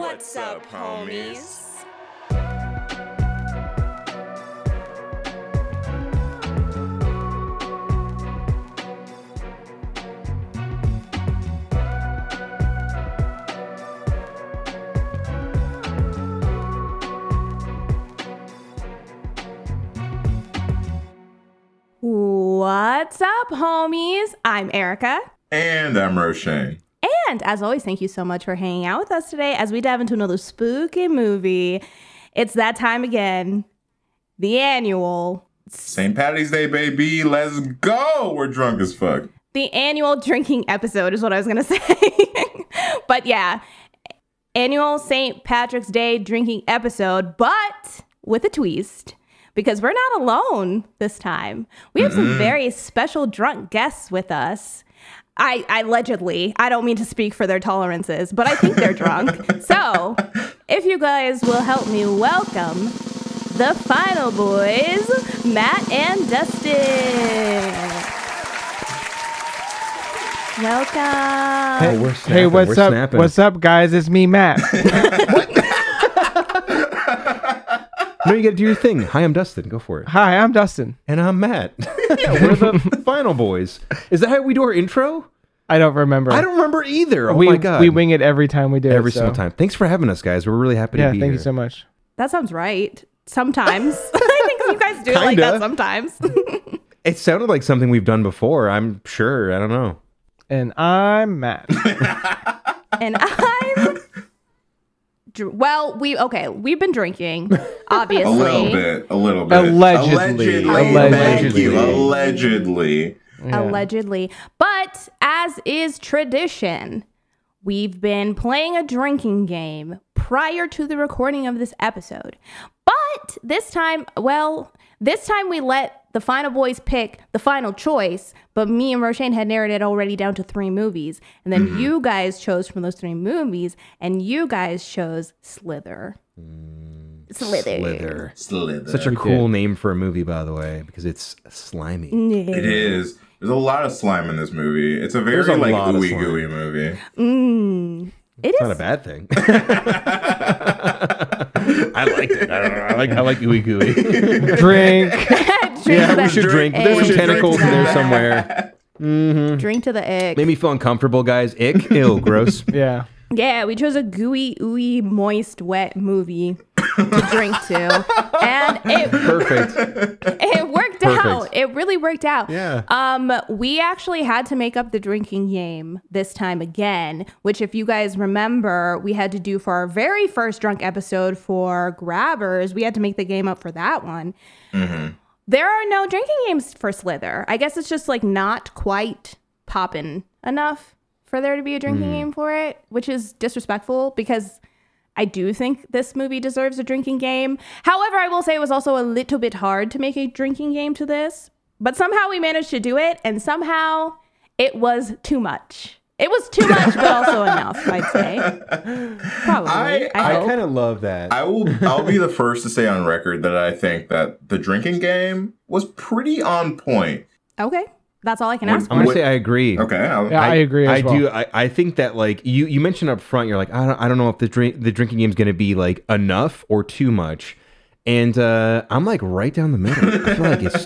What's up, homies? What's up, homies? I'm Erica. And I'm Roshane. And as always, thank you so much for hanging out with us today as we dive into another spooky movie. It's that time again. The annual. St. Paddy's Day, baby. Let's go. We're drunk as fuck. The annual drinking episode is what I was going to say. But yeah, annual St. Patrick's Day drinking episode, but with a twist. Because we're not alone this time. We have some very special drunk guests with us. I allegedly, I don't mean to speak for their tolerances, but I think they're drunk. So, if you guys will help me welcome the Final Boys, Matt and Dustin. Welcome. Hey, we're snapping. Hey, what's up? Snapping. What's up, guys? It's me, Matt. No, you get to do your thing. Hi, I'm Dustin. Go for it. Hi, I'm Dustin. And I'm Matt. We're the Final Boys. Is that how we do our intro? I don't remember. I don't remember either. Oh my God. We wing it every time we do every single time. Thanks for having us, guys. We're really happy to be here. Yeah, thank you so much. That sounds right. Sometimes. I think you guys do it like that sometimes. It sounded like something we've done before. I'm sure. I don't know. And I'm Matt. And I'm... Well, we've been drinking, obviously. A little bit. Allegedly. Yeah. Allegedly. But as is tradition, we've been playing a drinking game prior to the recording of this episode. But this time we let the Final Boys pick the final choice, but me and Roshane had narrowed it already down to 3 movies. And then you guys chose from those 3 movies, and you guys chose Slither. Slither. Such a cool name for a movie, by the way, because it's slimy. Yeah. It is. There's a lot of slime in this movie. It's a very ooey-gooey movie. It's not a bad thing. I liked it. I like ooey gooey. Drink. Yeah, we should drink. There's some tentacles in there somewhere. Mm-hmm. Drink to the ick. Made me feel uncomfortable, guys. Ick. Ew. Gross. Yeah. Yeah, we chose a gooey, ooey, moist, wet movie to drink to, and it perfect. It worked out. It really worked out. Yeah. We actually had to make up the drinking game this time again, which, if you guys remember, we had to do for our very first drunk episode for Grabbers. We had to make the game up for that one. Mm-hmm. There are no drinking games for Slither. I guess it's just like not quite popping enough for there to be a drinking game for it, which is disrespectful because I do think this movie deserves a drinking game. However, I will say it was also a little bit hard to make a drinking game to this, but somehow we managed to do it, and somehow it was too much. It was too much, but also enough, I'd say. Probably. I kind of love that. I'll be the first to say on record that I think that the drinking game was pretty on point. Okay. That's all I can ask for. I'm going to say I agree. Okay. I agree as well. I do. I think that, like, you mentioned up front, you're like, I don't know if the drinking game is going to be, like, enough or too much. And I'm, like, right down the middle. I feel like it's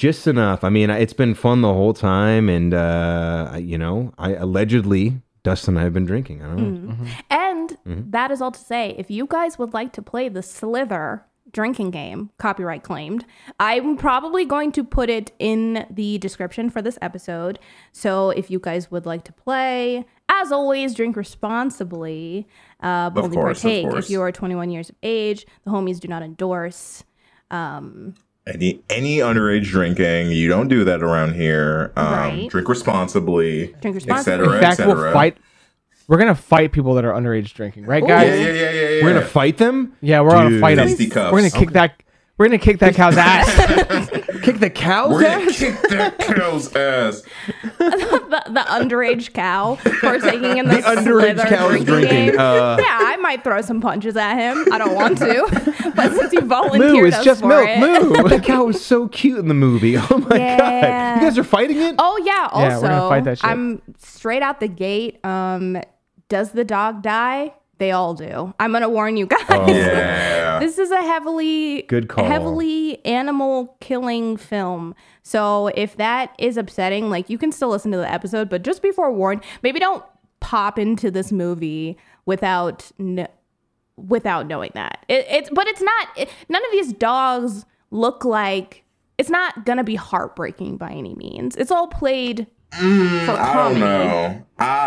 just enough. I mean, it's been fun the whole time. And, allegedly, Dustin and I have been drinking. I don't know. Mm-hmm. And that is all to say, if you guys would like to play the Slither drinking game, copyright claimed, I'm probably going to put it in the description for this episode. So if you guys would like to play, as always, drink responsibly. Only partake if you are 21 years of age. The homies do not endorse. Any underage drinking, you don't do that around here. Right. Drink responsibly, etc. In fact, we'll fight. We're going to fight people that are underage drinking, right, guys? Yeah. We're going to fight them? Yeah, we're going to fight them. We're going to kick that cow's ass. Kick the cow's ass? Kick that cow's ass. the underage cow for taking in the underage cow drinking. Yeah, I might throw some punches at him. I don't want to. But since you volunteered Moo, it's us just for milk. It. Moo. The cow was so cute in the movie. Oh my God. You guys are fighting it? Oh yeah, also. Yeah, we're gonna fight that shit. I'm straight out the gate. Does the dog die? They all do. I'm going to warn you guys. Oh, yeah. This is a heavily animal killing film. So if that is upsetting, like, you can still listen to the episode, but just be forewarned, maybe don't pop into this movie without knowing that. None of these dogs look like, it's not going to be heartbreaking by any means. It's all played I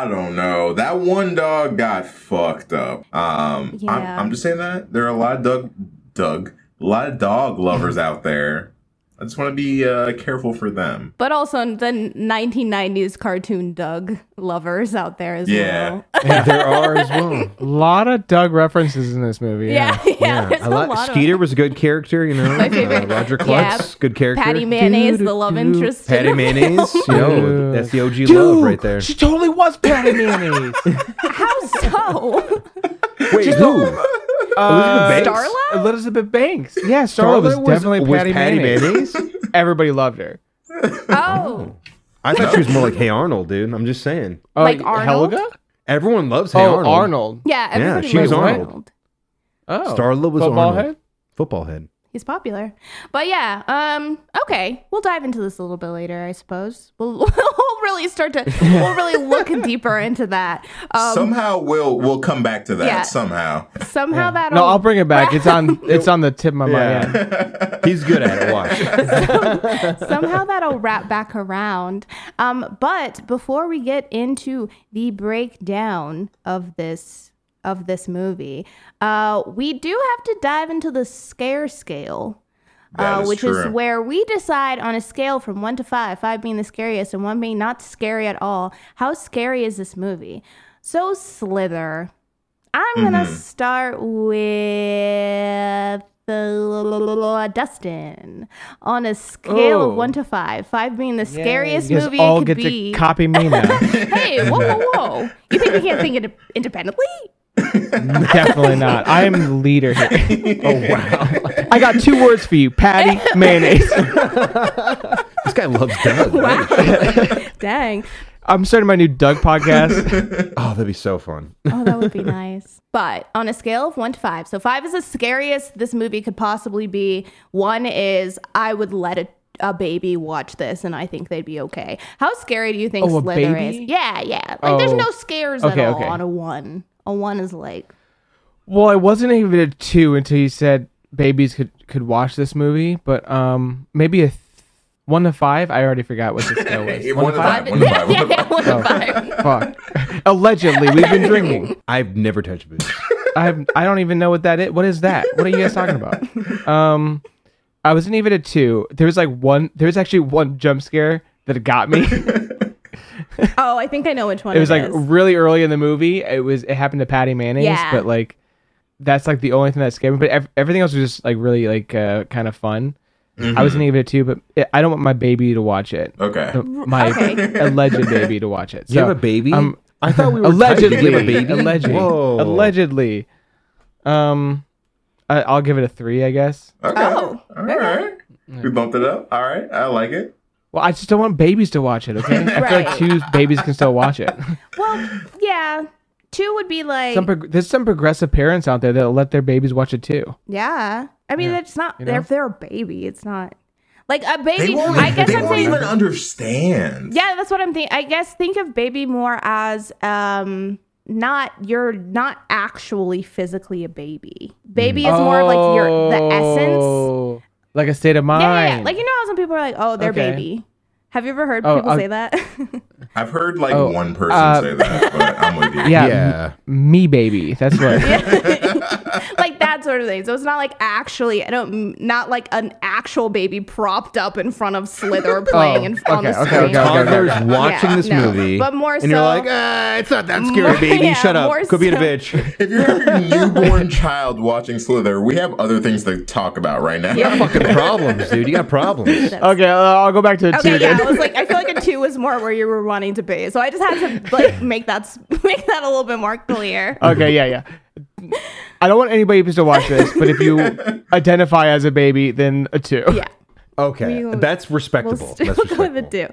don't know. That one dog got fucked up. Yeah. I'm just saying that there are a lot of dog lovers out there. I just want to be careful for them. But also the 1990s cartoon Doug lovers out there as well. Yeah, there are as well. A lot of Doug references in this movie. Yeah. A lot. Skeeter was a good character, you know. My favorite. Roger Klutz, good character. Patty Mayonnaise, the love interest. Patty Mayonnaise, that's the OG love right there. She totally was Patty Mayonnaise. How so? Wait, who? Elizabeth Banks. Yeah, Starla was definitely Patty Mayonnaise. Everybody loved her. Oh. I thought she was more like Hey Arnold, dude. I'm just saying. Like Arnold? Helga? Everyone loves Hey Arnold. Oh, Arnold. Yeah, everybody loves Arnold. Oh. Starla was Football Arnold. Head? Football head. He's popular. But yeah, okay. We'll dive into this a little bit later, I suppose. We'll really look deeper into that. Somehow we'll come back to that. Yeah. Somehow that'll... No, I'll bring it back. It's on the tip of my mind. He's good at it. Watch. Somehow that'll wrap back around. But before we get into the breakdown of this movie, we do have to dive into the scare scale, which is where we decide on a scale from 1 to 5, 5 being the scariest and 1 being not scary at all. How scary is this movie? So Slither, I'm gonna start with Dustin on a scale of 1 to 5, 5 being the scariest movie it could be. All get to copy me now. Hey, whoa! You think we can't think independently? Definitely not. I am the leader here. Oh, wow. I got 2 words for you. Patty Mayonnaise. This guy loves Doug. Wow. Dang. I'm starting my new Doug podcast. Oh, that'd be so fun. Oh, that would be nice. But on a scale of 1 to 5. So 5 is the scariest this movie could possibly be. 1 is I would let a baby watch this and I think they'd be okay. How scary do you think Slither is? Yeah. Like there's no scares at all on a 1. A 1 is like... Well, I wasn't even a 2 until you said babies could watch this movie, but maybe a 1 to 5? I already forgot what the scale was. 1 to 5. Yeah, 1 to 5. Fuck. Allegedly, we've been drinking. I've never touched a booze. I don't even know what that is. What is that? What are you guys talking about? I wasn't even a 2. There was actually one jump scare that got me. Oh, I think I know which one it was. It was like really early in the movie. It happened to Patty Mayonnaise, but like that's like the only thing that scared me. But everything else was just like really like kind of fun. Mm-hmm. I wasn't even a 2, but I don't want my baby to watch it. Okay, alleged baby to watch it. So, you have a baby? I thought we were allegedly. You have a baby? Allegedly. I'll give it a 3, I guess. Okay. Oh, all right. We bumped it up. All right, I like it. Well, I just don't want babies to watch it, okay? Right. I feel like 2 babies can still watch it. Well, yeah. 2 would be like... There's some progressive parents out there that'll let their babies watch it too. Yeah. I mean, it's not... You know? If they're a baby, it's not... Like a baby... They won't even understand. Yeah, that's what I'm thinking. I guess think of baby more as... you're not actually physically a baby. Baby is more of like the essence... Like a state of mind. Yeah. Like, you know how some people are like, oh, they're baby. Have you ever heard people say that? I've heard like one person say that, but I'm with you. Yeah. Me baby. That's what. Like that sort of thing. So it's not like actually, not like an actual baby propped up in front of Slither playing on the screen. Okay. Watching this movie. But more and so. And you're like, it's not that scary, baby. Shut up. Go be a bitch. If you have your newborn child watching Slither, we have other things to talk about right now. You got fucking problems, dude. You got problems. I'll go back to the 2 then. Yeah, I feel like a 2 was more where you were wanting to be. So I just had to like make that a little bit more clear. Okay, yeah. I don't want anybody to watch this, but if you identify as a baby, then a 2. Yeah. Okay. That's respectable. We'll go with a 2.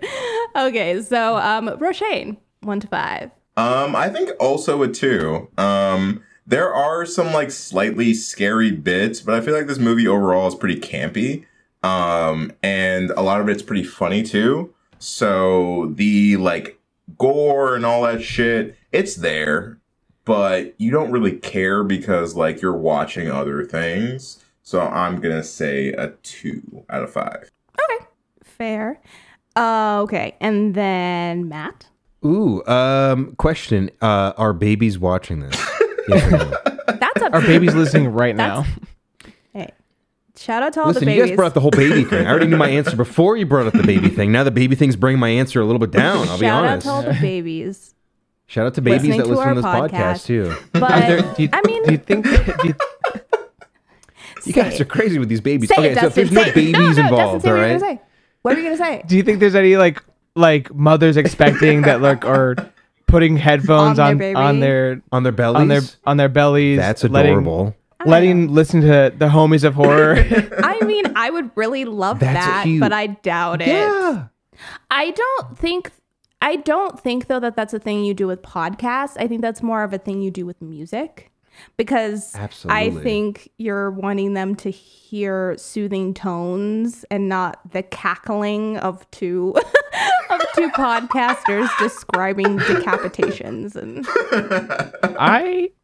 Okay, so Roshane, 1 to 5. I think also a 2. There are some like slightly scary bits, but I feel like this movie overall is pretty campy. And a lot of it's pretty funny too. So the like gore and all that shit, it's there, but you don't really care because like you're watching other things. So I'm going to say a 2 out of 5. Okay. Fair. Okay. And then Matt? Ooh, question. Are babies watching this? Yes or no? That's a... Are babies listening right now? Hey, shout out to all the babies. You guys brought up the whole baby thing. I already knew my answer before you brought up the baby thing. Now the baby thing's bringing my answer a little bit down. I'll be honest. Shout out to all the babies. Shout out to babies listening that listen to this podcast too. But, You guys are crazy with these babies. Okay, so if there's no babies involved, all right? What are you going to say? Do you think there's any like mothers expecting that like are putting headphones on their bellies? On their bellies. That's adorable. Letting listen to the homies of horror. I mean, I would really love that, but I doubt it. Yeah. I don't think though that that's a thing you do with podcasts. I think that's more of a thing you do with music. Because absolutely. I think you're wanting them to hear soothing tones and not the cackling of two podcasters describing decapitations. And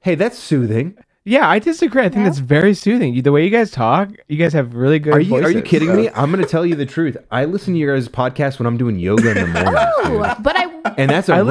hey, that's soothing. Yeah, I disagree. I think that's very soothing. The way you guys talk, you guys have really good voices. Are you kidding me? I'm going to tell you the truth. I listen to your guys' podcast when I'm doing yoga in the morning. Oh, but that's a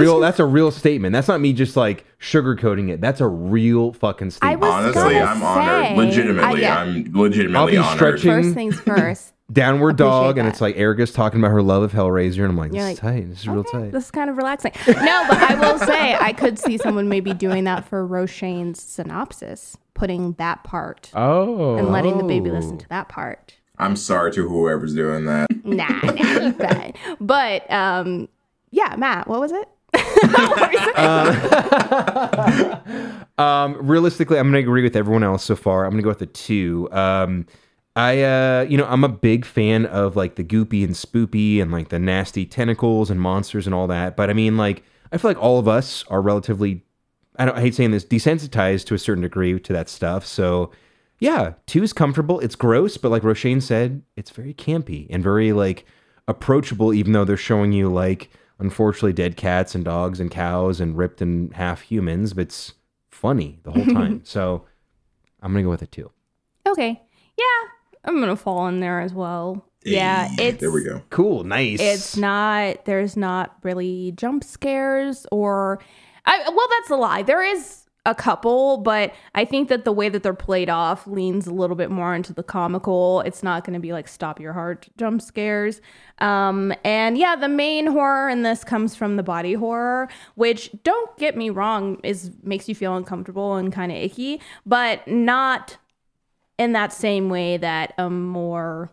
real statement. That's not me just like sugarcoating it. That's a real fucking statement. Honestly, I'm honored. Legitimately honored. I'll be stretching. First things first. Downward dog, and it's like Erica's talking about her love of Hellraiser, and I'm like, this is tight. This is real tight. This is kind of relaxing. No, but I will say I could see someone maybe doing that for Roshane's synopsis, putting that part. Oh. And letting the baby listen to that part. I'm sorry to whoever's doing that. Nah, you bet. But, Matt, what was it? Realistically, I'm going to agree with everyone else so far. I'm going to go with the 2. I'm a big fan of like the goopy and spoopy and like the nasty tentacles and monsters and all that. But I mean, like, I feel like all of us are relatively, I hate saying this, desensitized to a certain degree to that stuff. So yeah, 2 is comfortable. It's gross, but like Roshane said, it's very campy and very like approachable, even though they're showing you like, unfortunately, dead cats and dogs and cows and ripped in half humans, but it's funny the whole time. So I'm going to go with a 2. Okay. Yeah. I'm going to fall in there as well. Yeah, there we go. Cool, nice. It's not, there's not really jump scares that's a lie. There is a couple, but I think that the way that they're played off leans a little bit more into the comical. It's not going to be like stop your heart jump scares. And yeah, the main horror in this comes from the body horror, which don't get me wrong, makes you feel uncomfortable and kind of icky, but not in that same way that a more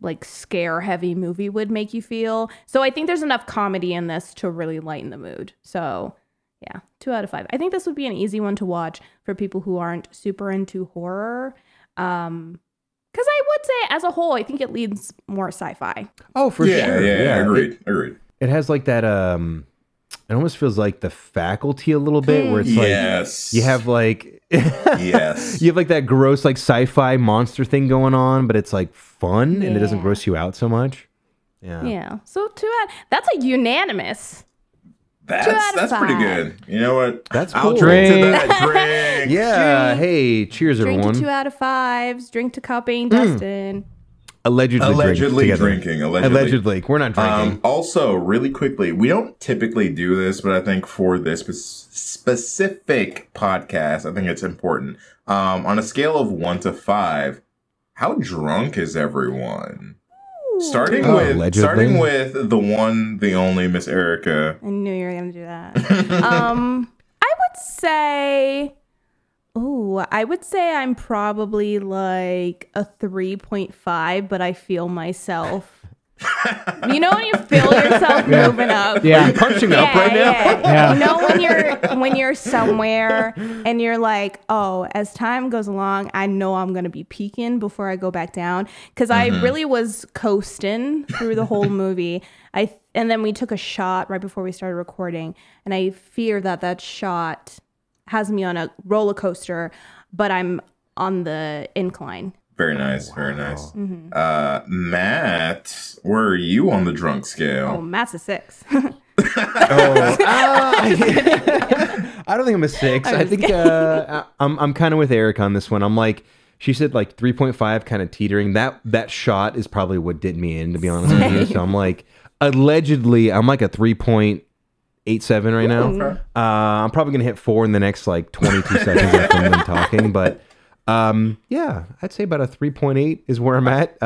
like scare heavy movie would make you feel. So I think there's enough comedy in this to really lighten the mood. So yeah, 2 out of 5. I think this would be an easy one to watch for people who aren't super into horror. Because I would say as a whole, I think it leads more sci-fi. Oh, for sure. Yeah, agreed. It has like that, it almost feels like The Faculty a little bit where it's like you have like, yes, you have like that gross like sci-fi monster thing going on, but it's like fun and it doesn't gross you out so much. Yeah. So 2 out. That's a unanimous. That's pretty good. You know what? That's cool. I'll drink to that. Drink. Yeah. Drink. Hey, cheers, everyone. Drink to 2 out of 5. Drink to cupping, Dustin. Allegedly drinking. We're not drinking. Also, really quickly, we don't typically do this, but I think for this specific podcast, I think it's important. On a scale of 1 to 5, how drunk is everyone? Starting with the one, the only Miss Erica. I knew you were going to do that. I would say. Oh, I would say I'm probably like a 3.5, but I feel myself. You know when you feel yourself moving up? Yeah, you're punching up right now. Yeah. You know when you're somewhere and you're like, oh, as time goes along, I know I'm going to be peaking before I go back down. Because I really was coasting through the whole movie. And then we took a shot right before we started recording. And I fear that shot has me on a roller coaster, but I'm on the incline. Very nice, wow. Very nice. Mm-hmm. Matt, where are you on the drunk scale? Oh, Matt's a 6. I don't think I'm a 6. I think I'm kind of with Eric on this one. I'm like, she said like 3.5, kind of teetering. That shot is probably what did me in, to be honest with you. So I'm like, allegedly, I'm like a 3.87 right now. Okay. I'm probably gonna hit 4 in the next like 22 seconds after I'm done talking, but. Yeah, I'd say about a 3.8 is where I'm at.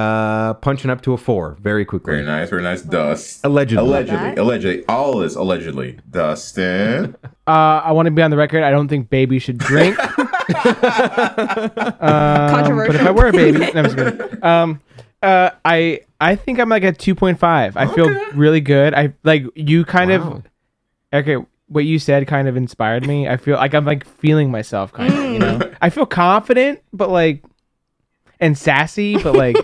Punching up to a 4 very quickly. Very nice, very nice. Dust. Allegedly. All is allegedly. Dustin. I want to be on the record. I don't think baby should drink. Controversial. But if I were a baby, no, I'm just kidding. I think I'm like a 2.5. I feel really good. I like you kind of. Okay. What you said kind of inspired me. I feel like I'm like feeling myself kind of, you know? I feel confident, but like, and sassy, but like,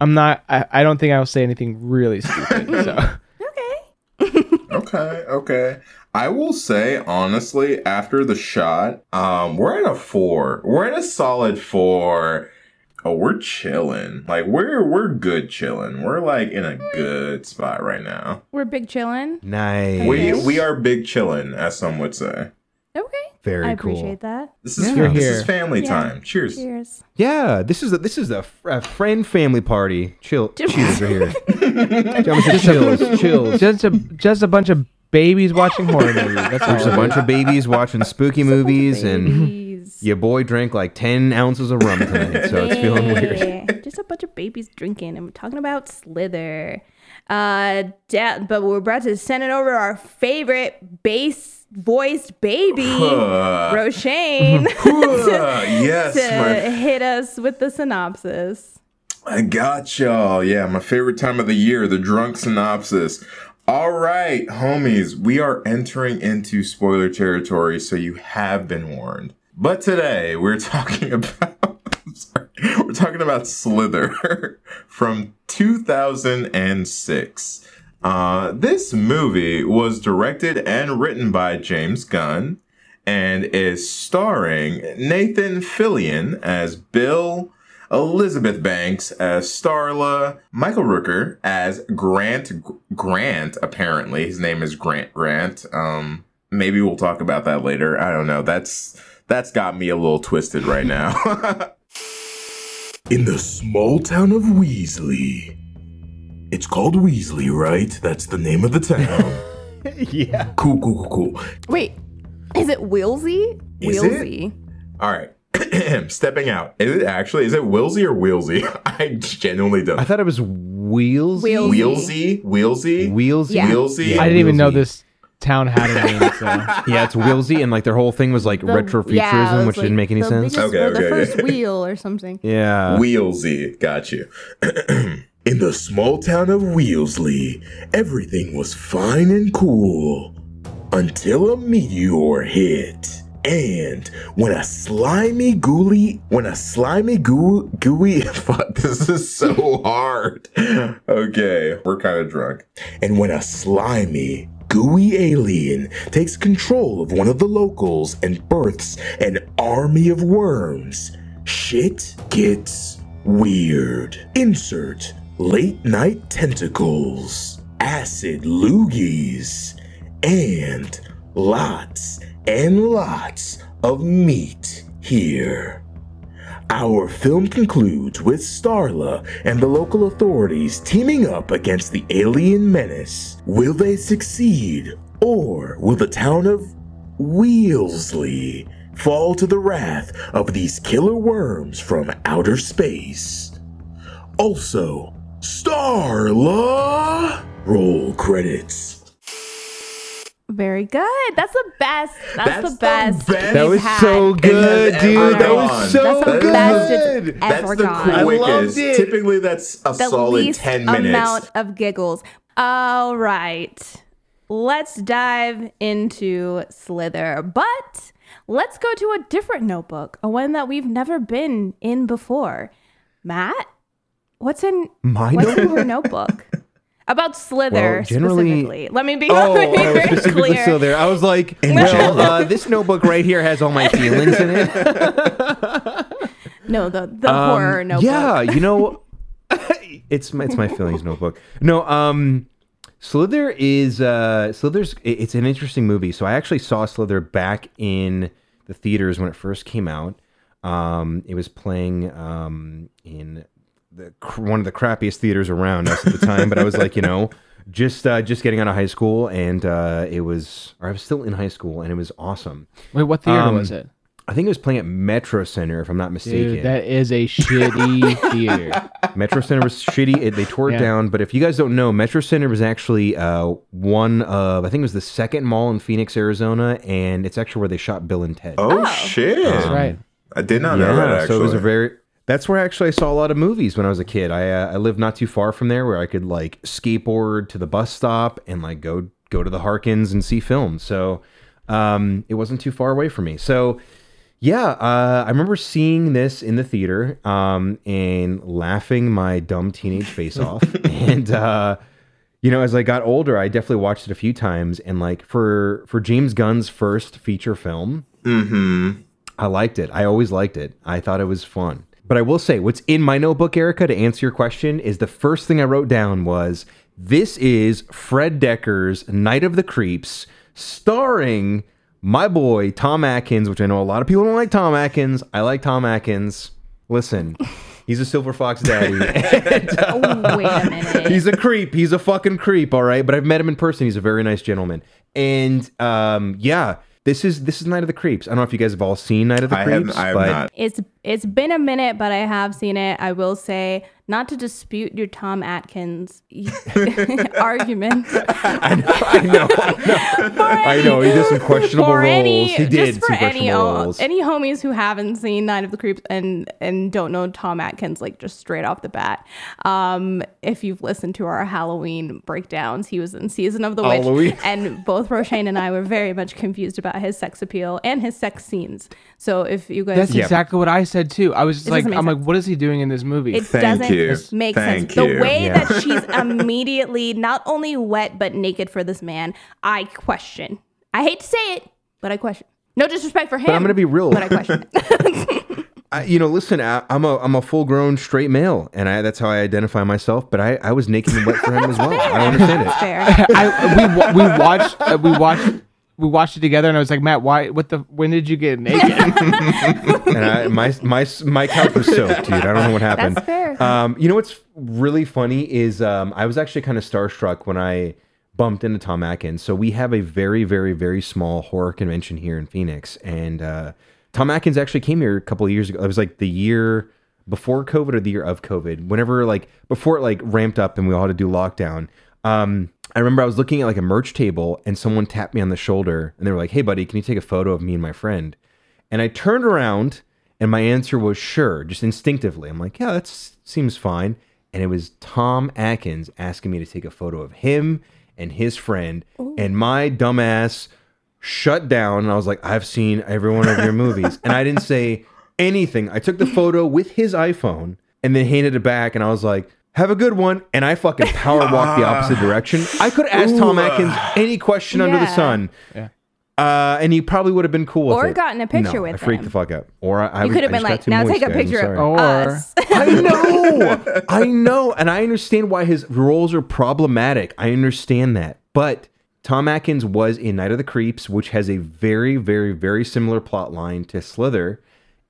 I'm not, I don't think I'll say anything really stupid. So. Okay. I will say, honestly, after the shot, we're at a 4. We're at a solid 4. Oh, we're chilling. Like we're good chilling. We're like in a good spot right now. We're big chilling. Nice. We are big chilling, as some would say. Okay. Very cool. I appreciate that. This is family time. Cheers. Cheers. Yeah, this is a friend family party. Cheers right here. Chills. Just a bunch of babies watching horror movies. That's just a bunch of babies watching spooky movies and. Your boy drank like 10 ounces of rum tonight, so it's feeling weird. Just a bunch of babies drinking, and we're talking about Slither. But we're about to send it over to our favorite bass-voiced baby, Roshane, to hit us with the synopsis. I got y'all. Yeah, my favorite time of the year, the drunk synopsis. All right, homies, we are entering into spoiler territory, so you have been warned. But today we're talking about Slither from 2006. This movie was directed and written by James Gunn and is starring Nathan Fillion as Bill, Elizabeth Banks as Starla, Michael Rooker as Grant, apparently. His name is Grant. Maybe we'll talk about that later. I don't know. That's got me a little twisted right now. In the small town of Wheelsy. It's called Wheelsy, right? That's the name of the town. Yeah. Cool. Wait, is it Wheelsy? Wheelsy. All right. Stepping out. Is it Wheelsy or Wheelsy? I genuinely don't. I thought it was Wheelsy. Wheelsy. Yeah. Wheelsy. I didn't even know this town had a name, so. Yeah, it's Wheelsy, and like their whole thing was like retrofuturism, which didn't make any sense. Okay. The first wheel or something. Yeah. Wheelsy, got you. In the small town of Wheelsy, everything was fine and cool until a meteor hit. And when a slimy gooey, fuck, this is so hard. Okay, we're kind of drunk. And when a slimy gooey alien takes control of one of the locals and births an army of worms, shit gets weird. Insert late night tentacles, acid loogies, and lots of meat here. Our film concludes with Starla and the local authorities teaming up against the alien menace. Will they succeed, or will the town of Wheelsy fall to the wrath of these killer worms from outer space? Also, Starla! Roll credits. Very good. That's the best. That's the best. That was so good, dude. That was so good. That's the best ever gone. I loved it. Typically, that's a solid 10 minutes. The least amount of giggles. All right. Let's dive into Slither. But let's go to a different notebook, a one that we've never been in before. Matt, what's in your notebook? About Slither, well, specifically. Let me be very clear. Slither. I was like, this notebook right here has all my feelings in it. No, the horror notebook. Yeah, you know, it's my feelings notebook. No, Slither is it's an interesting movie. So I actually saw Slither back in the theaters when it first came out. It was playing in one of the crappiest theaters around us at the time, but I was like, you know, just getting out of high school, and I was still in high school, and it was awesome. Wait, what theater was it? I think it was playing at Metro Center, if I'm not mistaken. Dude, that is a shitty theater. Metro Center was shitty. They tore it down. But if you guys don't know, Metro Center was actually one of, I think it was the second mall in Phoenix, Arizona, and it's actually where they shot Bill and Ted. Oh, shit. That's right. I did not know that, actually. So it was that's where actually I saw a lot of movies when I was a kid. I lived not too far from there, where I could like skateboard to the bus stop and like go to the Harkins and see films. So it wasn't too far away from me. So yeah, I remember seeing this in the theater and laughing my dumb teenage face off. And you know, as I got older, I definitely watched it a few times. And like for James Gunn's first feature film, I liked it. I always liked it. I thought it was fun. But I will say, what's in my notebook, Erica, to answer your question, is the first thing I wrote down was, this is Fred Decker's Night of the Creeps, starring my boy, Tom Atkins, which I know a lot of people don't like Tom Atkins. I like Tom Atkins. Listen, he's a Silver Fox daddy. And, wait a minute. He's a creep. He's a fucking creep, all right? But I've met him in person. He's a very nice gentleman. And yeah. This is Night of the Creeps. I don't know if you guys have all seen Night of the Creeps. I have not. It's been a minute, but I have seen it. I will say, not to dispute your Tom Atkins argument. I know. He did some questionable roles. Any homies who haven't seen Night of the Creeps and don't know Tom Atkins, like just straight off the bat. If you've listened to our Halloween breakdowns, he was in Season of the Witch. Halloween. And both Roshane and I were very much confused about his sex appeal and his sex scenes. So if you guys... That's exactly what I said too. I was just like, what is he doing in this movie? It doesn't make sense. The way that she's immediately not only wet but naked for this man, I question. I hate to say it, but I question. No disrespect for him. But I'm going to be real. But I question it. Listen, I'm a full-grown straight male, and that's how I identify myself, but I was naked and wet for him as well. Fair. I don't understand it. We watched it together, and I was like, Matt, when did you get naked? And my couch was soaked, dude. I don't know what happened. That's fair. You know what's really funny is I was actually kind of starstruck when I bumped into Tom Atkins. So we have a very, very, very small horror convention here in Phoenix. And Tom Atkins actually came here a couple of years ago. It was like the year before COVID or the year of COVID, whenever like before it like ramped up and we all had to do lockdown. I remember I was looking at like a merch table and someone tapped me on the shoulder and they were like, hey buddy, can you take a photo of me and my friend? And I turned around and my answer was sure, just instinctively. I'm like, yeah, that seems fine. And it was Tom Atkins asking me to take a photo of him and his friend. Ooh. And my dumbass shut down and I was like, I've seen every one of your movies. And I didn't say anything. I took the photo with his iPhone and then handed it back and I was like, have a good one. And I fucking power walked the opposite direction. I could ask Tom Atkins any question under the sun. Yeah. And he probably would have been cool with it. Or gotten a picture with him. I freaked the fuck out. Or I could have been like, now take a picture of us. I know. And I understand why his roles are problematic. I understand that. But Tom Atkins was in Night of the Creeps, which has a very, very, very similar plot line to Slither.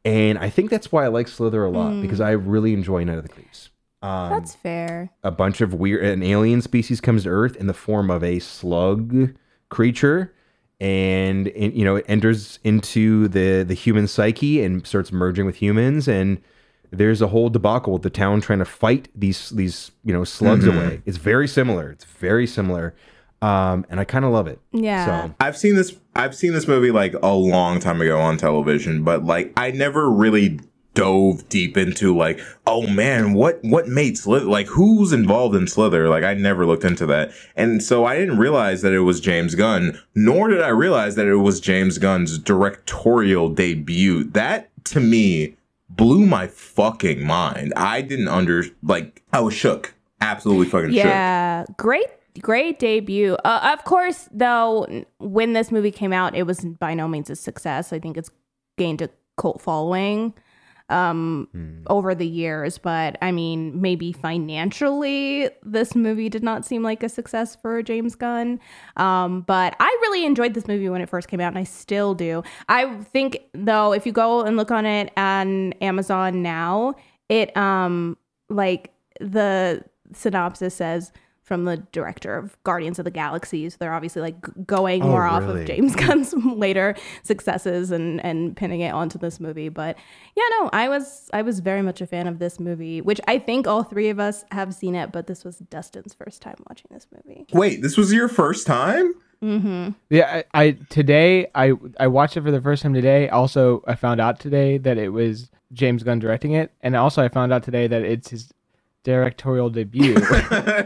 And I think that's why I like Slither a lot, because I really enjoy Night of the Creeps. That's fair. A bunch of an alien species comes to Earth in the form of a slug creature, and it enters into the human psyche and starts merging with humans. And there's a whole debacle with the town trying to fight these slugs away. It's very similar. And I kind of love it. Yeah. So. I've seen this movie like a long time ago on television, but like I never really dove deep into like, oh man, what made Slither, like who's involved in Slither? Like I never looked into that. And so I didn't realize that it was James Gunn, nor did I realize that it was James Gunn's directorial debut. That to me blew my fucking mind. I didn't I was shook. absolutely fucking shook. Yeah, great debut. Of course, though, when this movie came out, it was by no means a success. I think it's gained a cult following over the years, but I mean, maybe financially this movie did not seem like a success for James Gunn, but I really enjoyed this movie when it first came out, and I still do. I think, though, if you go and look on it on Amazon now, it like the synopsis says, from the director of Guardians of the Galaxy. So they're obviously like going off of James Gunn's later successes and pinning it onto this movie. But yeah, no, I was very much a fan of this movie, which I think all three of us have seen it, but this was Dustin's first time watching this movie. Wait, this was your first time? Mm-hmm. Yeah, I watched it for the first time today. Also, I found out today that it was James Gunn directing it. And also I found out today that it's his directorial debut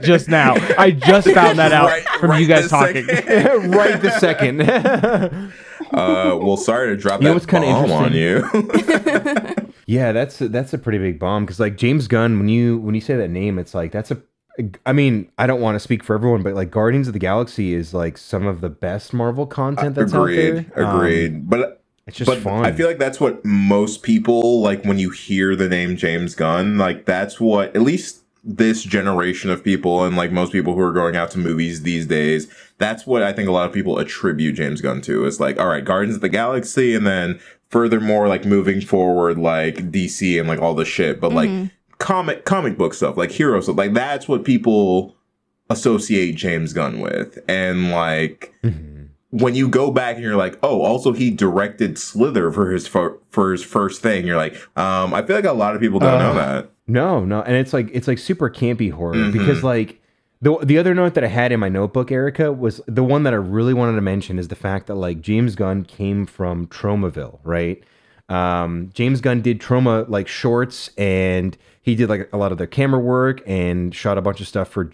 just now. I just found that out from you guys talking. Right this second. Well, sorry to drop that bomb on you. Yeah, that's a pretty big bomb, because like James Gunn, when you say that name, it's like that's a, I mean, I don't want to speak for everyone, but like Guardians of the Galaxy is like some of the best Marvel content that's out there. Agreed. But it's just fun. I feel like that's what most people, like when you hear the name James Gunn, like that's what at least this generation of people and like most people who are going out to movies these days, that's what I think a lot of people attribute James Gunn to. It's like, all right, Guardians of the Galaxy, and then furthermore, like moving forward, like DC and like all the shit, but like comic book stuff, like hero stuff, like that's what people associate James Gunn with. And like when you go back and you're like, oh, also he directed Slither for his first thing. You're like, I feel like a lot of people don't know that. No, and it's like super campy horror, because like the other note that I had in my notebook, Erica, was the one that I really wanted to mention is the fact that like James Gunn came from Tromaville, right? James Gunn did Troma like shorts, and he did like a lot of the camera work and shot a bunch of stuff for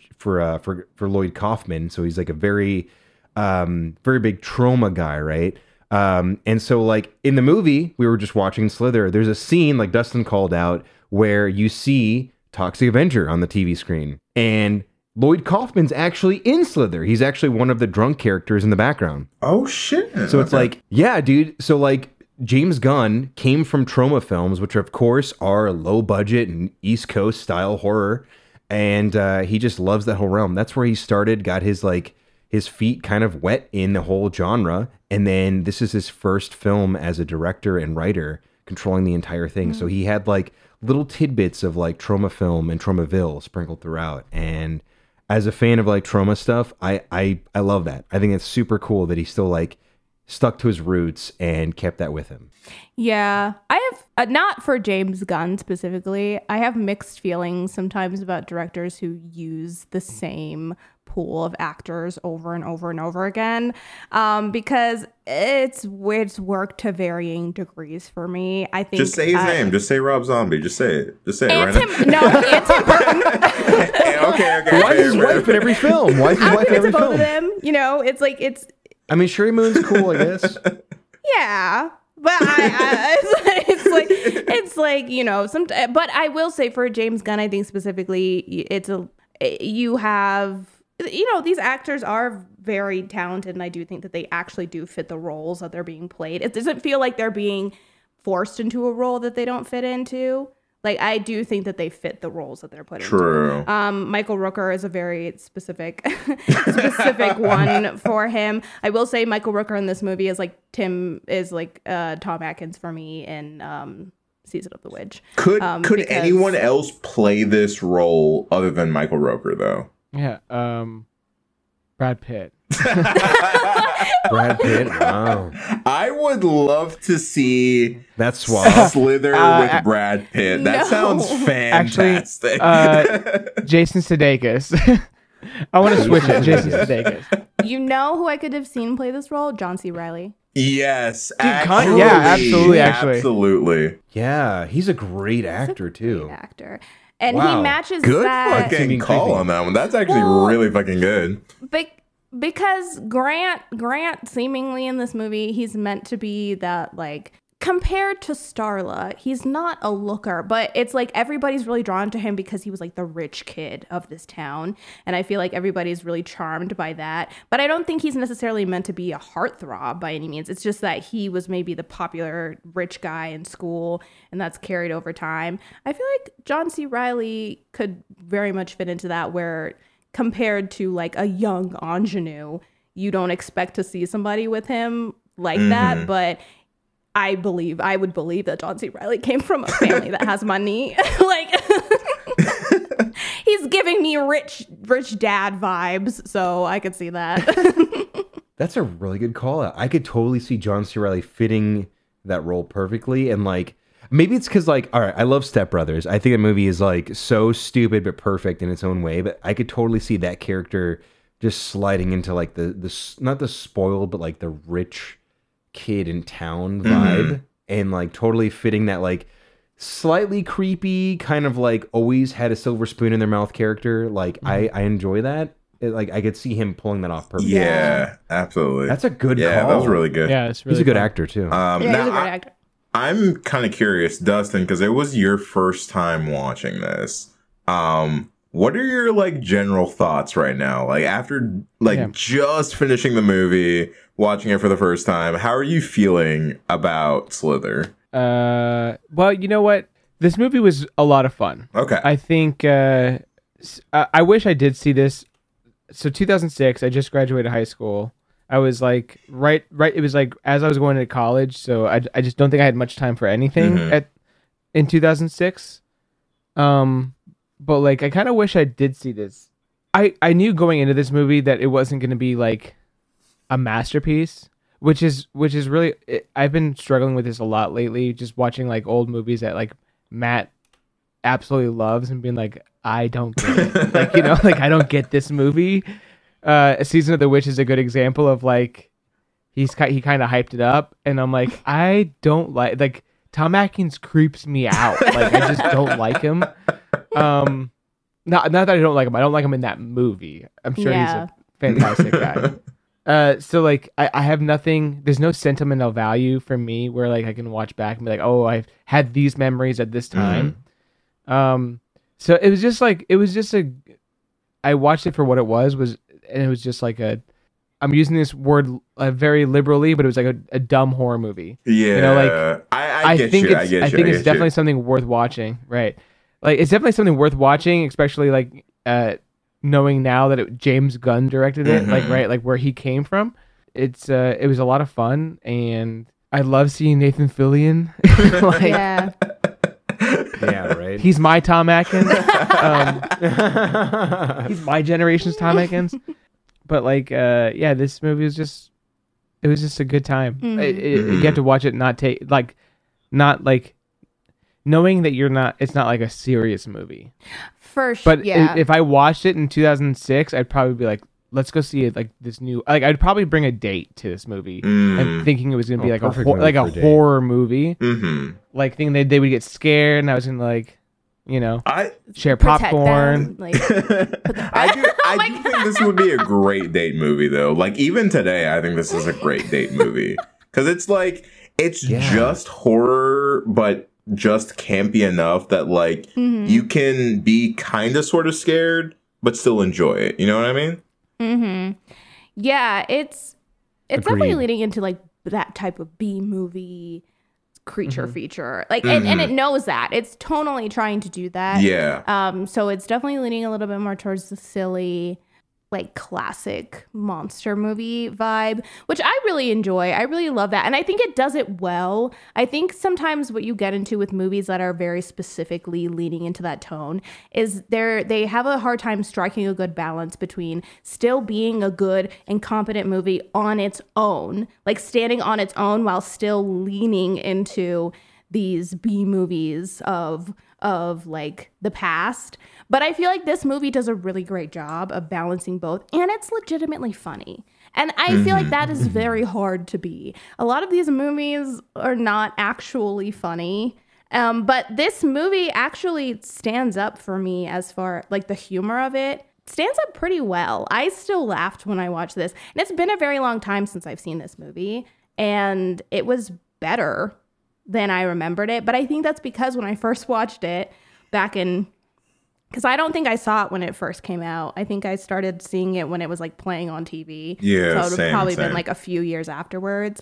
Lloyd Kaufman. So he's like a very big Troma guy, right? And so like in the movie we were just watching Slither, there's a scene like Dustin called out where you see Toxic Avenger on the TV screen, and Lloyd Kaufman's actually in Slither. He's actually one of the drunk characters in the background. Oh shit. So it's like, yeah, dude. So like James Gunn came from Troma films, which of course are low budget and East Coast style horror. And he just loves that whole realm. That's where he started, got his like his feet kind of wet in the whole genre. And then this is his first film as a director and writer controlling the entire thing. So he had like little tidbits of like Troma film and Tromaville sprinkled throughout. And as a fan of like Troma stuff, I love that. I think it's super cool that he still like stuck to his roots and kept that with him. Yeah, I have, not for James Gunn specifically, I have mixed feelings sometimes about directors who use the same pool of actors over and over and over again, because it's worked to varying degrees for me. I think just say his name. Just say Rob Zombie. Just say it. Just say it right now. No, it's Tim Burton. Okay. Why is his wife in every film? Why is his wife in every film? Both of them. You know, it's like it's. I mean, Shuri Moon's cool, I guess. Yeah, but it's like you know some. But I will say for James Gunn, I think specifically, these actors are very talented, and I do think that they actually do fit the roles that they're being played. It doesn't feel like they're being forced into a role that they don't fit into. Like, I do think that they fit the roles that they're put into. True. Michael Rooker is a very specific one for him. I will say Michael Rooker in this movie is like Tom Atkins for me in Season of the Witch. Could anyone else play this role other than Michael Rooker, though? Yeah, Brad Pitt. Brad Pitt, wow. I would love to see Slither with Brad Pitt. That sounds fantastic. Actually, Jason Sudeikis. I want to switch it. Jason Sudeikis. You know who I could have seen play this role? John C. Reilly. Yes, dude, absolutely. Yeah, absolutely. Actually, absolutely. Yeah, he's a great actor too. Great actor. And he matches good that. Good fucking call on that one. That's actually really fucking good. Because Grant seemingly in this movie, he's meant to be that like compared to Starla, he's not a looker, but it's like everybody's really drawn to him because he was like the rich kid of this town. And I feel like everybody's really charmed by that. But I don't think he's necessarily meant to be a heartthrob by any means. It's just that he was maybe the popular rich guy in school, and that's carried over time. I feel like John C. Reilly could very much fit into that, where compared to like a young ingenue, you don't expect to see somebody with him like that. But I would believe that John C. Reilly came from a family that has money. Like, he's giving me rich dad vibes, so I could see that. That's a really good call out. I could totally see John C. Reilly fitting that role perfectly. And like, maybe it's because, like, all right, I love Step Brothers. I think the movie is like so stupid but perfect in its own way. But I could totally see that character just sliding into like the not the spoiled, but like the rich kid in town vibe, and like totally fitting that like slightly creepy kind of like always had a silver spoon in their mouth character. Like I enjoy that. I could see him pulling that off perfectly. Yeah, absolutely. That's a good call. That was really good. Yeah, it's really he's a good actor too. He's a good actor. I'm kind of curious, Dustin, because it was your first time watching this. What are your like general thoughts right now? Like after just finishing the movie, watching it for the first time, how are you feeling about Slither? Well, you know what? This movie was a lot of fun. Okay. I think I wish I did see this. So 2006, I just graduated high school. I was like right. It was like as I was going to college, so I just don't think I had much time for anything in 2006. But like, I kind of wish I did see this. I knew going into this movie that it wasn't going to be like a masterpiece, which is really. I've been struggling with this a lot lately, just watching like old movies that like Matt absolutely loves and being like, I don't get it. Like, you know, like I don't get this movie. Season of the Witch is a good example of like he kind of hyped it up, and I'm like, I don't like Tom Atkins creeps me out. Like I just don't like him. Not that I don't like him. I don't like him in that movie. I'm sure he's a fantastic guy. So like, I have nothing. There's no sentimental value for me where like I can watch back and be like, oh, I've had these memories at this time. So it was just like I watched it for what it was, and it was just like a. I'm using this word very liberally, but it was like a dumb horror movie. Yeah, you know, like I think it's definitely something worth watching. Right. Like, it's definitely something worth watching, especially, like, knowing now that James Gunn directed it, like, right, like, where he came from. It was a lot of fun, and I love seeing Nathan Fillion. Like, yeah, right? He's my Tom Atkins. He's my generation's Tom Atkins. But, like, this movie was just... It was just a good time. You have to watch it, not knowing that it's not like a serious movie. First, but if I watched it in 2006, I'd probably be like, let's go see it. Like this new, like I'd probably bring a date to this movie, and thinking it was gonna be like a horror movie, like thinking they would get scared, and I was gonna like, you know, share popcorn. Like, I do think this would be a great date movie though. Like even today, I think this is a great date movie because it's like just horror, but just campy enough that like you can be kind of sort of scared but still enjoy it, you know what I mean? It's Agreed. Definitely leading into like that type of B movie creature feature, like and it knows that it's tonally trying to do that, so it's definitely leaning a little bit more towards the silly, like classic monster movie vibe, which I really enjoy. I really love that. And I think it does it well. I think sometimes what you get into with movies that are very specifically leaning into that tone is they have a hard time striking a good balance between still being a good and competent movie on its own, like standing on its own while still leaning into these B movies of like the past. But I feel like this movie does a really great job of balancing both, and it's legitimately funny. And I feel like that is very hard to be. A lot of these movies are not actually funny, but this movie actually stands up for me as far like the humor of it. Stands up pretty well. I still laughed when I watched this, and it's been a very long time since I've seen this movie, and it was better than I remembered it. But I think that's because when I first watched it back in, because I don't think I saw it when it first came out. I think I started seeing it when it was like playing on TV. Yeah, so it would have probably been like a few years afterwards.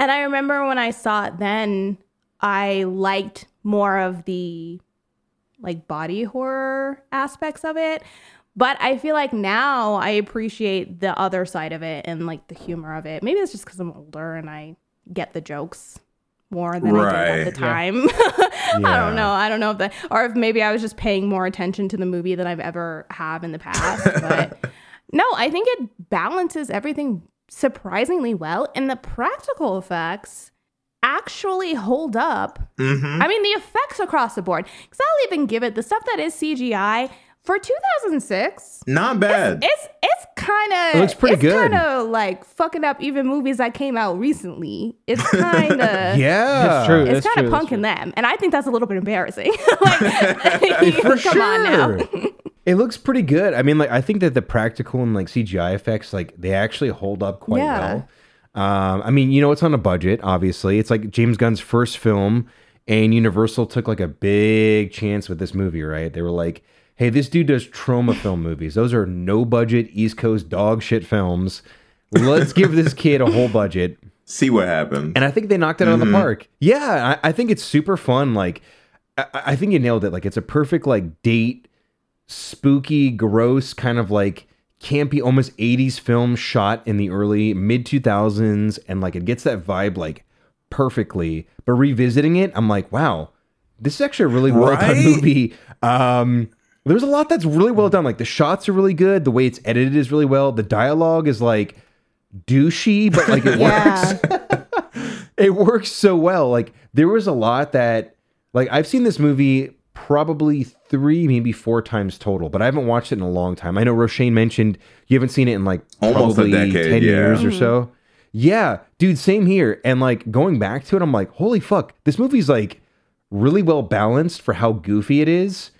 And I remember when I saw it then, I liked more of the like body horror aspects of it. But I feel like now I appreciate the other side of it and like the humor of it. Maybe it's just because I'm older and I get the jokes more than I did at the time. Yeah. I don't know. I don't know if that, or if maybe I was just paying more attention to the movie than I've ever have in the past. But no, I think it balances everything surprisingly well. And the practical effects actually hold up. Mm-hmm. I mean, the effects across the board, because I'll even give it the stuff that is CGI for 2006. Not bad. It's kind of, it looks pretty good. It's kind of like fucking up even movies that came out recently. It's kind of yeah, true. It's kind of punking them, and I think that's a little bit embarrassing. Like, for come on now. It looks pretty good. I mean, like, I think that the practical and like CGI effects, like, they actually hold up quite well. I mean, you know, it's on a budget, obviously. It's like James Gunn's first film, and Universal took like a big chance with this movie, right? They were like, hey, this dude does Troma film movies. Those are no budget East Coast dog shit films. Let's give this kid a whole budget. See what happens. And I think they knocked it out of the park. Yeah, I think it's super fun. Like, I think you nailed it. Like, it's a perfect like date, spooky, gross kind of like campy, almost 80s film shot in the early mid 2000s, and like it gets that vibe like perfectly. But revisiting it, I'm like, wow, this is actually a really well done movie. There's a lot that's really well done. Like the shots are really good, the way it's edited is really well, the dialogue is like douchey, but like it works. It works so well. Like there was a lot that, like, I've seen this movie probably 3, maybe 4 times total, but I haven't watched it in a long time. I know Roshane mentioned you haven't seen it in like almost a decade, 10 years or so. Yeah, dude, same here. And like going back to it, I'm like, holy fuck, this movie's like really well balanced for how goofy it is.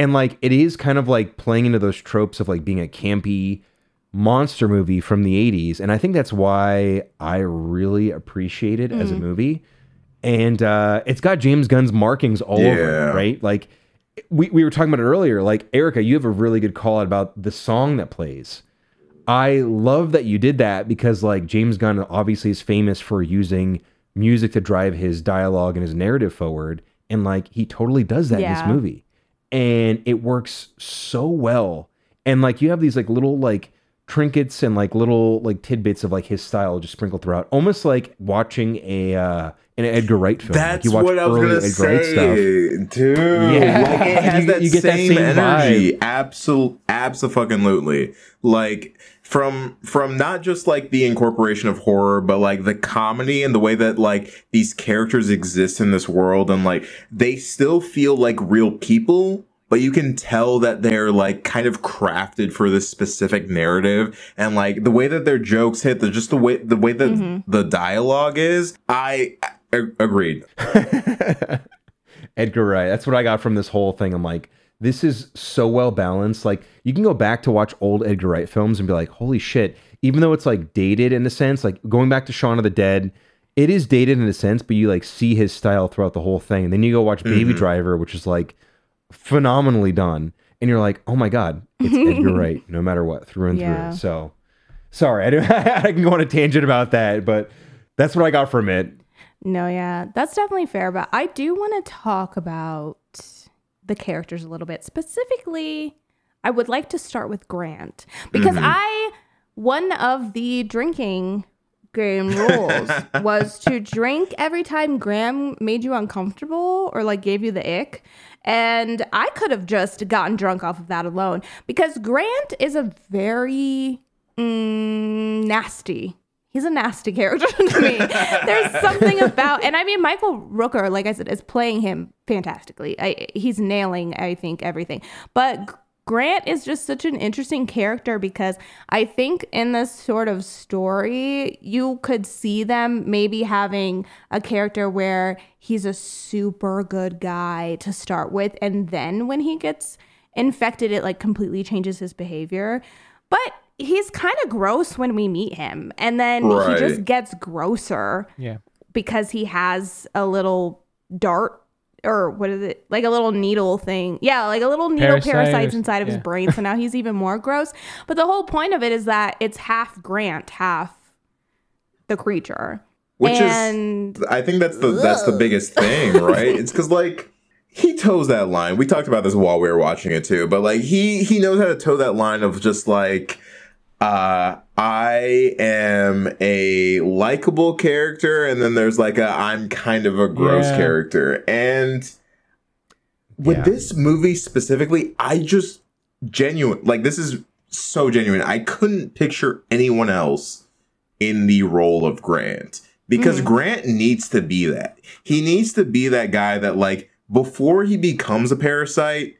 And like, it is kind of like playing into those tropes of like being a campy monster movie from the 80s. And I think that's why I really appreciate it as a movie. And it's got James Gunn's markings all over it, right? Like, we were talking about it earlier. Like, Erica, you have a really good call out about the song that plays. I love that you did that because, like, James Gunn obviously is famous for using music to drive his dialogue and his narrative forward. And, like, he totally does that in this movie. And it works so well. And, like, you have these, like, little, like, trinkets and like little like tidbits of like his style just sprinkled throughout, almost like watching a an Edgar Wright film. That's like you watch what I was gonna say, stuff. Dude. Yeah, like it has that same energy. Absolutely, like from not just like the incorporation of horror, but like the comedy and the way that like these characters exist in this world, and like they still feel like real people. But you can tell that they're like kind of crafted for this specific narrative, and like the way that their jokes hit, just the way that the dialogue is. I agreed. Edgar Wright. That's what I got from this whole thing. I'm like, this is so well balanced. Like you can go back to watch old Edgar Wright films and be like, holy shit. Even though it's like dated in a sense, like going back to Shaun of the Dead, it is dated in a sense, but you like see his style throughout the whole thing. And then you go watch Baby Driver, which is like phenomenally done, and you're like, oh my god, it's Edgar Wright no matter what, through and through. So sorry, I can go on a tangent about that, but that's what I got from it. No, that's definitely fair. But I do want to talk about the characters a little bit. Specifically, I would like to start with Grant, because one of the drinking game rules was to drink every time Graham made you uncomfortable or like gave you the ick. And I could have just gotten drunk off of that alone, because Grant is a very nasty. He's a nasty character to me. There's something about, and I mean, Michael Rooker, like I said, is playing him fantastically. He's nailing, I think, everything. But Grant is just such an interesting character, because I think in this sort of story, you could see them maybe having a character where he's a super good guy to start with, and then when he gets infected, it like completely changes his behavior. But he's kind of gross when we meet him, and then he just gets grosser. Yeah. because he has a little dart or what is it? Like a little needle thing. Yeah, like a little needle parasites inside of his brain. So now he's even more gross. But the whole point of it is that it's half Grant, half the creature. Which is, I think that's the biggest thing, right? It's because like he toes that line. We talked about this while we were watching it too, but like he knows how to toe that line of just like, I am a likable character, and then there's like I'm kind of a gross character. And with this movie specifically, I just this is so genuine. I couldn't picture anyone else in the role of Grant. Because Grant needs to be that. He needs to be that guy that, like, before he becomes a parasite,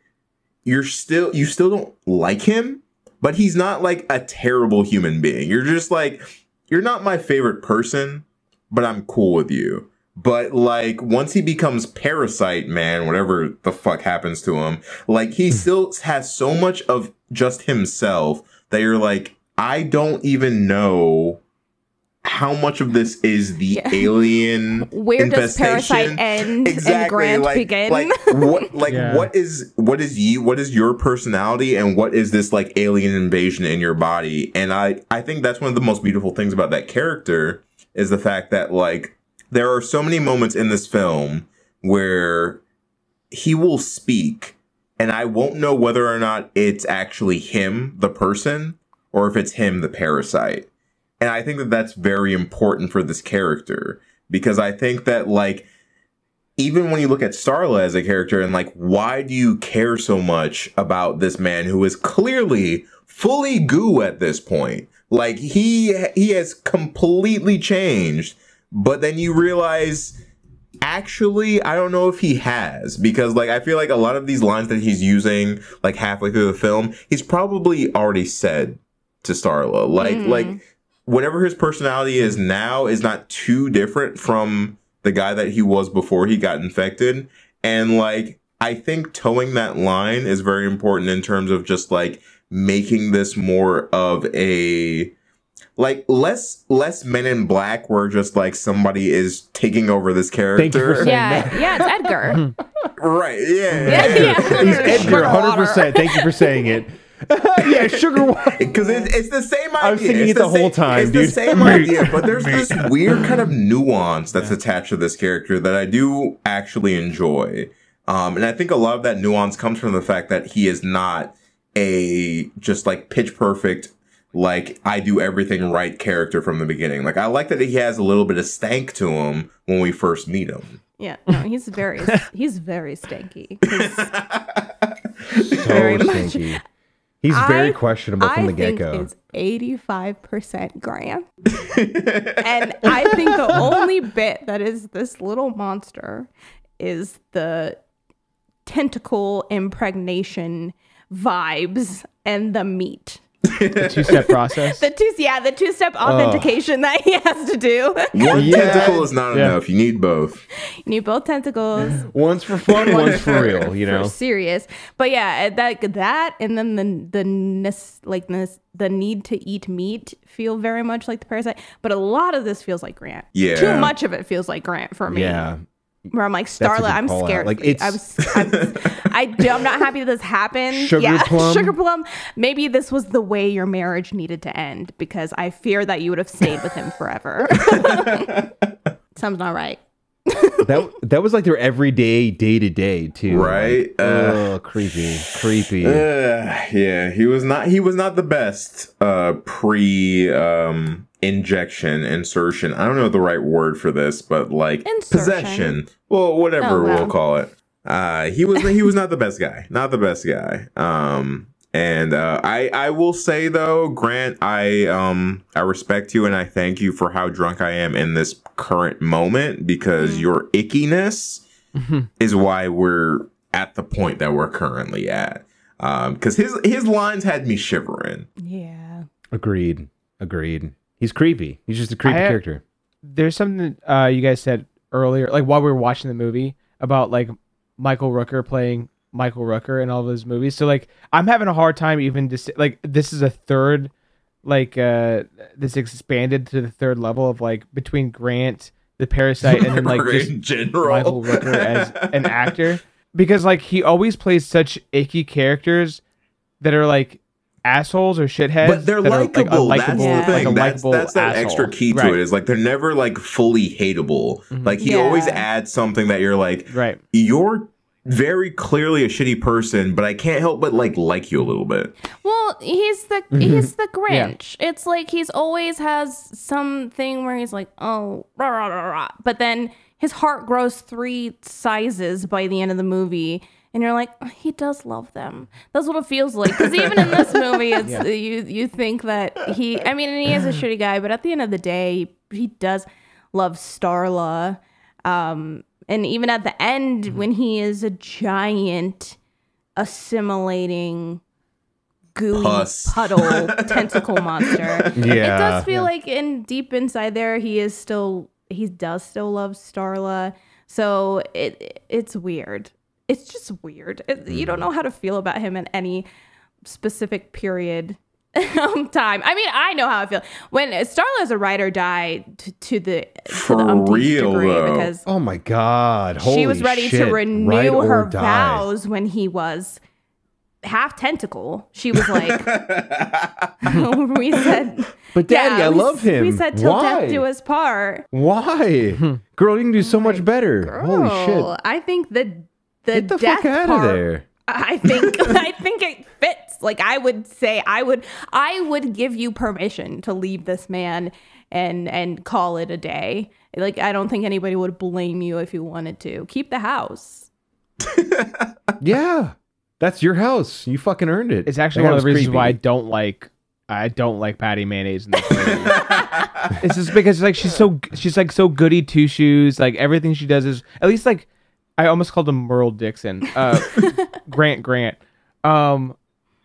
you still don't like him, but he's not, like, a terrible human being. You're just, like, you're not my favorite person, but I'm cool with you. But, like, once he becomes Parasite Man, whatever the fuck happens to him, like, he still has so much of just himself that you're like, I don't even know how much of this is the alien where infestation? Does Parasite end and Grant begin? What is your personality and what is this like alien invasion in your body? And I think that's one of the most beautiful things about that character is the fact that like there are so many moments in this film where he will speak and I won't know whether or not it's actually him, the person, or if it's him, the parasite. And I think that that's very important for this character because I think that, like, even when you look at Starla as a character and, like, why do you care so much about this man who is clearly fully goo at this point? Like, he has completely changed, but then you realize, actually, I don't know if he has because, like, I feel like a lot of these lines that he's using, like, halfway through the film, he's probably already said to Starla. Whatever his personality is now is not too different from the guy that he was before he got infected. And, like, I think towing that line is very important in terms of just, like, making this more of a, like, less Men in Black where just, like, somebody is taking over this character. Thank you for saying that. Yeah, it's Edgar. Right, yeah. It's Edgar, 100%. Thank you for saying it. Yeah, sugar water. Because it's the same idea. I was thinking it the whole time, dude. It's the same idea, but there's this weird kind of nuance that's attached to this character that I do actually enjoy. And I think a lot of that nuance comes from the fact that he is not a just, like, pitch perfect, like, I do everything right character from the beginning. Like, I like that he has a little bit of stank to him when we first meet him. Yeah, no, he's very stanky. He's very stanky. Much. He's very questionable from the get-go. I think it's 85% Grant. And I think the only bit that is this little monster is the tentacle impregnation vibes and the meat. The two-step process? The two-step authentication that he has to do. One tentacle is not enough. You need both. You need both tentacles. One's for fun, one's for real, you know. For serious. But yeah, that and then the need to eat meat feel very much like the parasite. But a lot of this feels like Grant. Yeah. Too much of it feels like Grant for me. Yeah. Where I'm like, Starla, I'm scared. Like, I'm not happy that this happened. Sugar plum. Maybe this was the way your marriage needed to end because I fear that you would have stayed with him forever. Something's not right. that was like their everyday, day to day too. Right? Like, creepy. Yeah, he was not the best injection, insertion. I don't know the right word for this, but like insertion. Possession. Well, whatever we'll call it. He was not the best guy. Not the best guy. I will say though, Grant, I respect you and I thank you for how drunk I am in this current moment because your ickiness is why we're at the point that we're currently at. Because his lines had me shivering. Yeah. Agreed. He's creepy. He's just a creepy character. There's something you guys said earlier, like while we were watching the movie, about like Michael Rooker playing Michael Rooker in all those movies. So like, I'm having a hard time even to say, like this is a third, like this expanded to the third level of like between Grant the parasite, and then like just in general. Michael Rooker as an actor, because like he always plays such icky characters that are like assholes or shitheads, but they're likable. That's the thing. That's that extra key to it, is like they're never like fully hateable. Mm-hmm. Like he always adds something that you're like, right, you're very clearly a shitty person, but I can't help but like you a little bit. Well, he's the Grinch. Yeah. It's like he's always has something where he's like, oh, rah, rah, rah, rah. But then his heart grows 3 sizes by the end of the movie. And you're like, oh, he does love them. That's what it feels like. Because even in this movie, it's, you think that he is a shitty guy, but at the end of the day, he does love Starla. And even at the end, when he is a giant assimilating gooey puddle tentacle monster, it does feel like in deep inside there, he does still love Starla. So it's weird. It's just weird. You don't know how to feel about him at any specific period time. I mean, I know how I feel when Starla is a ride or die to the umpteenth degree, because oh my god, holy she was ready shit. To renew ride her vows when he was half tentacle. She was like, we said, but daddy, I love him. We said till death do us part. Why, girl? You can do so much better. Girl, holy shit! I think the death fuck out part, of there. I think it fits. Like I would give you permission to leave this man and call it a day. Like I don't think anybody would blame you if you wanted to. Keep the house. Yeah. That's your house. You fucking earned it. It's actually one of the reasons why I don't like Patty Mayonnaise in this movie. It's just because like she's so goody two shoes. Like everything she does is at least like I almost called him Merle Dixon. Grant.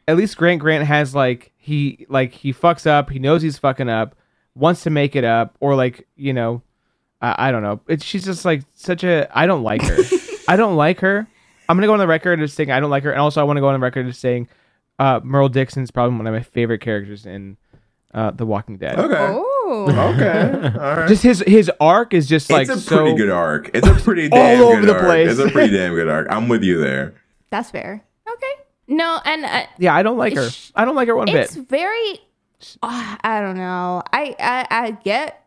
At least Grant has he fucks up. He knows he's fucking up, wants to make it up, or like, you know, I don't know. She's just like such a, I don't like her. I don't like her. I'm going to go on the record as saying I don't like her. And also I want to go on the record as saying Merle Dixon's probably one of my favorite characters in The Walking Dead. Okay. Oh. Okay. All right. Just his arc is just like it's a pretty good arc. It's a pretty damn all over good the arc. Place. It's a pretty damn good arc. I'm with you there. That's fair. Okay. No, and yeah, I don't like her. I don't like her one bit. It's very. I don't know. I get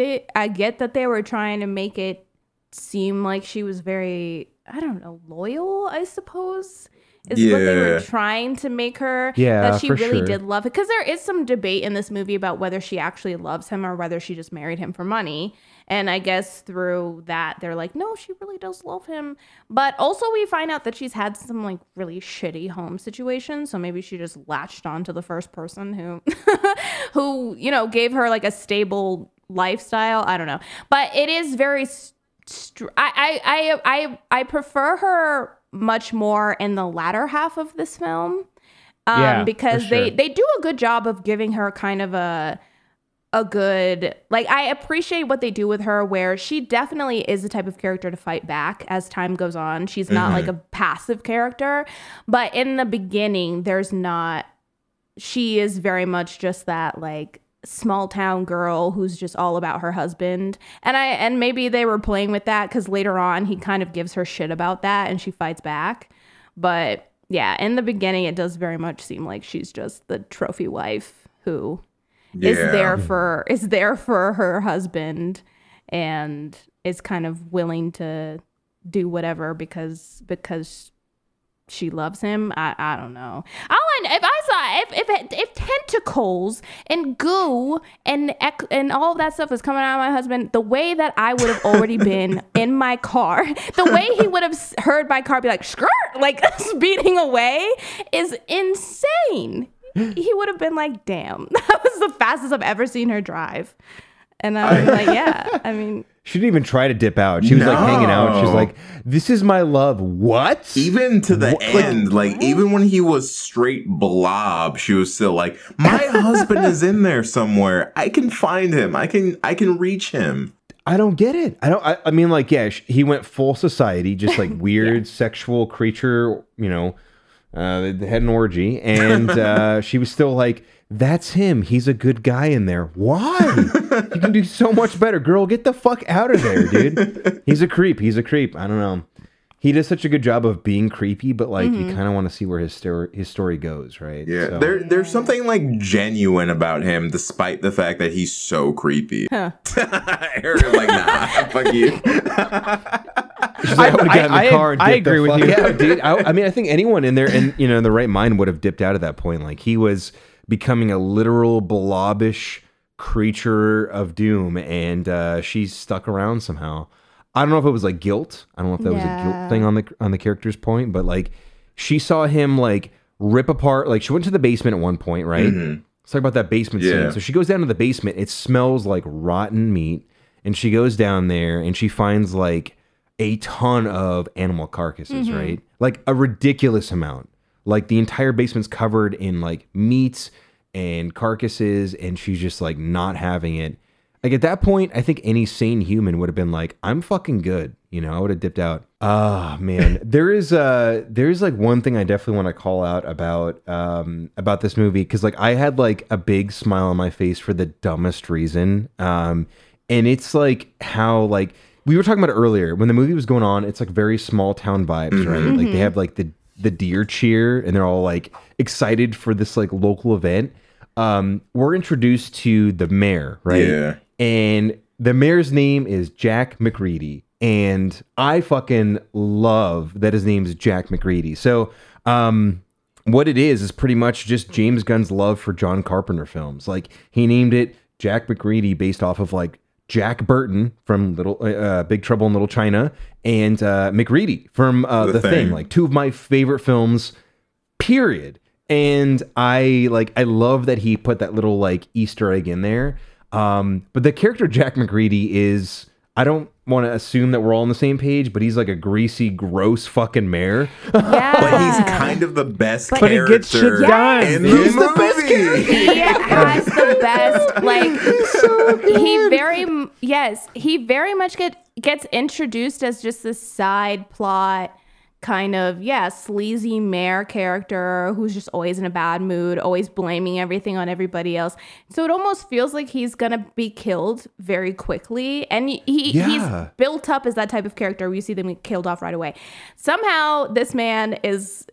it. I get that they were trying to make it seem like she was very. I don't know, loyal, I suppose. Is what they were trying to make her. Yeah, that she really did love it. Because there is some debate in this movie about whether she actually loves him or whether she just married him for money. And I guess through that, they're like, no, she really does love him. But also we find out that she's had some like really shitty home situations. So maybe she just latched on to the first person who, you know, gave her like a stable lifestyle. I don't know. But it is very, I prefer her much more in the latter half of this film, because they do a good job of giving her kind of a good, like, I appreciate what they do with her, where she definitely is the type of character to fight back as time goes on. She's not like a passive character, but in the beginning she is very much just that like small town girl who's just all about her husband, and maybe they were playing with that, because later on he kind of gives her shit about that and she fights back. But yeah, in the beginning it does very much seem like she's just the trophy wife who is there for her husband and is kind of willing to do whatever because she loves him. I don't know. If tentacles and goo and all of that stuff was coming out of my husband, the way that I would have already been in my car, the way he would have heard my car be like skirt, like speeding away, is insane. He would have been like, damn, that was the fastest I've ever seen her drive. And I was like, yeah, I mean. She didn't even try to dip out. She was like hanging out. She was like, this is my love. What? Even to the end, like even when he was straight blob, she was still like, my husband is in there somewhere. I can find him. I can reach him. I don't get it. I mean, like, yeah, he went full society, just like weird sexual creature, you know, they had an orgy. And she was still like, That's him. He's a good guy in there. Why? You can do so much better. Girl, get the fuck out of there, dude. He's a creep. He's a creep. I don't know. He does such a good job of being creepy, but like you kind of want to see where his story goes, right? Yeah. So. There's something like genuine about him, despite the fact that he's so creepy. Huh. Aaron's like, nah, fuck you. She's like, I agree with you. Yeah, dude. I mean, I think anyone in there, and you know, in the right mind, would have dipped out at that point. Like he was becoming a literal blobbish creature of doom, and she's stuck around somehow. I don't know if it was like guilt. I don't know if that was a guilt thing on the character's point, but like she saw him like rip apart. Like she went to the basement at one point, right? Mm-hmm. Let's talk about that basement scene. So she goes down to the basement. It smells like rotten meat, and she goes down there and she finds like a ton of animal carcasses, right? Like a ridiculous amount. Like the entire basement's covered in like meats and carcasses, and she's just like not having it. Like at that point, I think any sane human would have been like, I'm fucking good. You know, I would have dipped out. Ah, man. There is like one thing I definitely want to call out about this movie. Cause like I had like a big smile on my face for the dumbest reason. And it's like how like we were talking about earlier when the movie was going on, it's like very small town vibes, right? Like they have like the deer cheer and they're all like excited for this like local event. We're introduced to the mayor, right? Yeah. And the mayor's name is Jack McCready. And I fucking love that his name is Jack McCready. So what it is pretty much just James Gunn's love for John Carpenter films. Like he named it Jack McCready based off of like Jack Burton from Big Trouble in Little China and McCready from The Thing. Like two of my favorite films, period. And I love that he put that little like Easter egg in there. But the character Jack McCready is, I don't want to assume that we're all on the same page, but he's like a greasy, gross fucking mayor. Yeah. But he's kind of the best character. But he gets shit done. He's the best character. He has the best, like, so good. He very much gets introduced as just this side plot. Kind of, sleazy mayor character who's just always in a bad mood, always blaming everything on everybody else. So it almost feels like he's gonna be killed very quickly, and he's built up as that type of character. We see them killed off right away. Somehow, this man is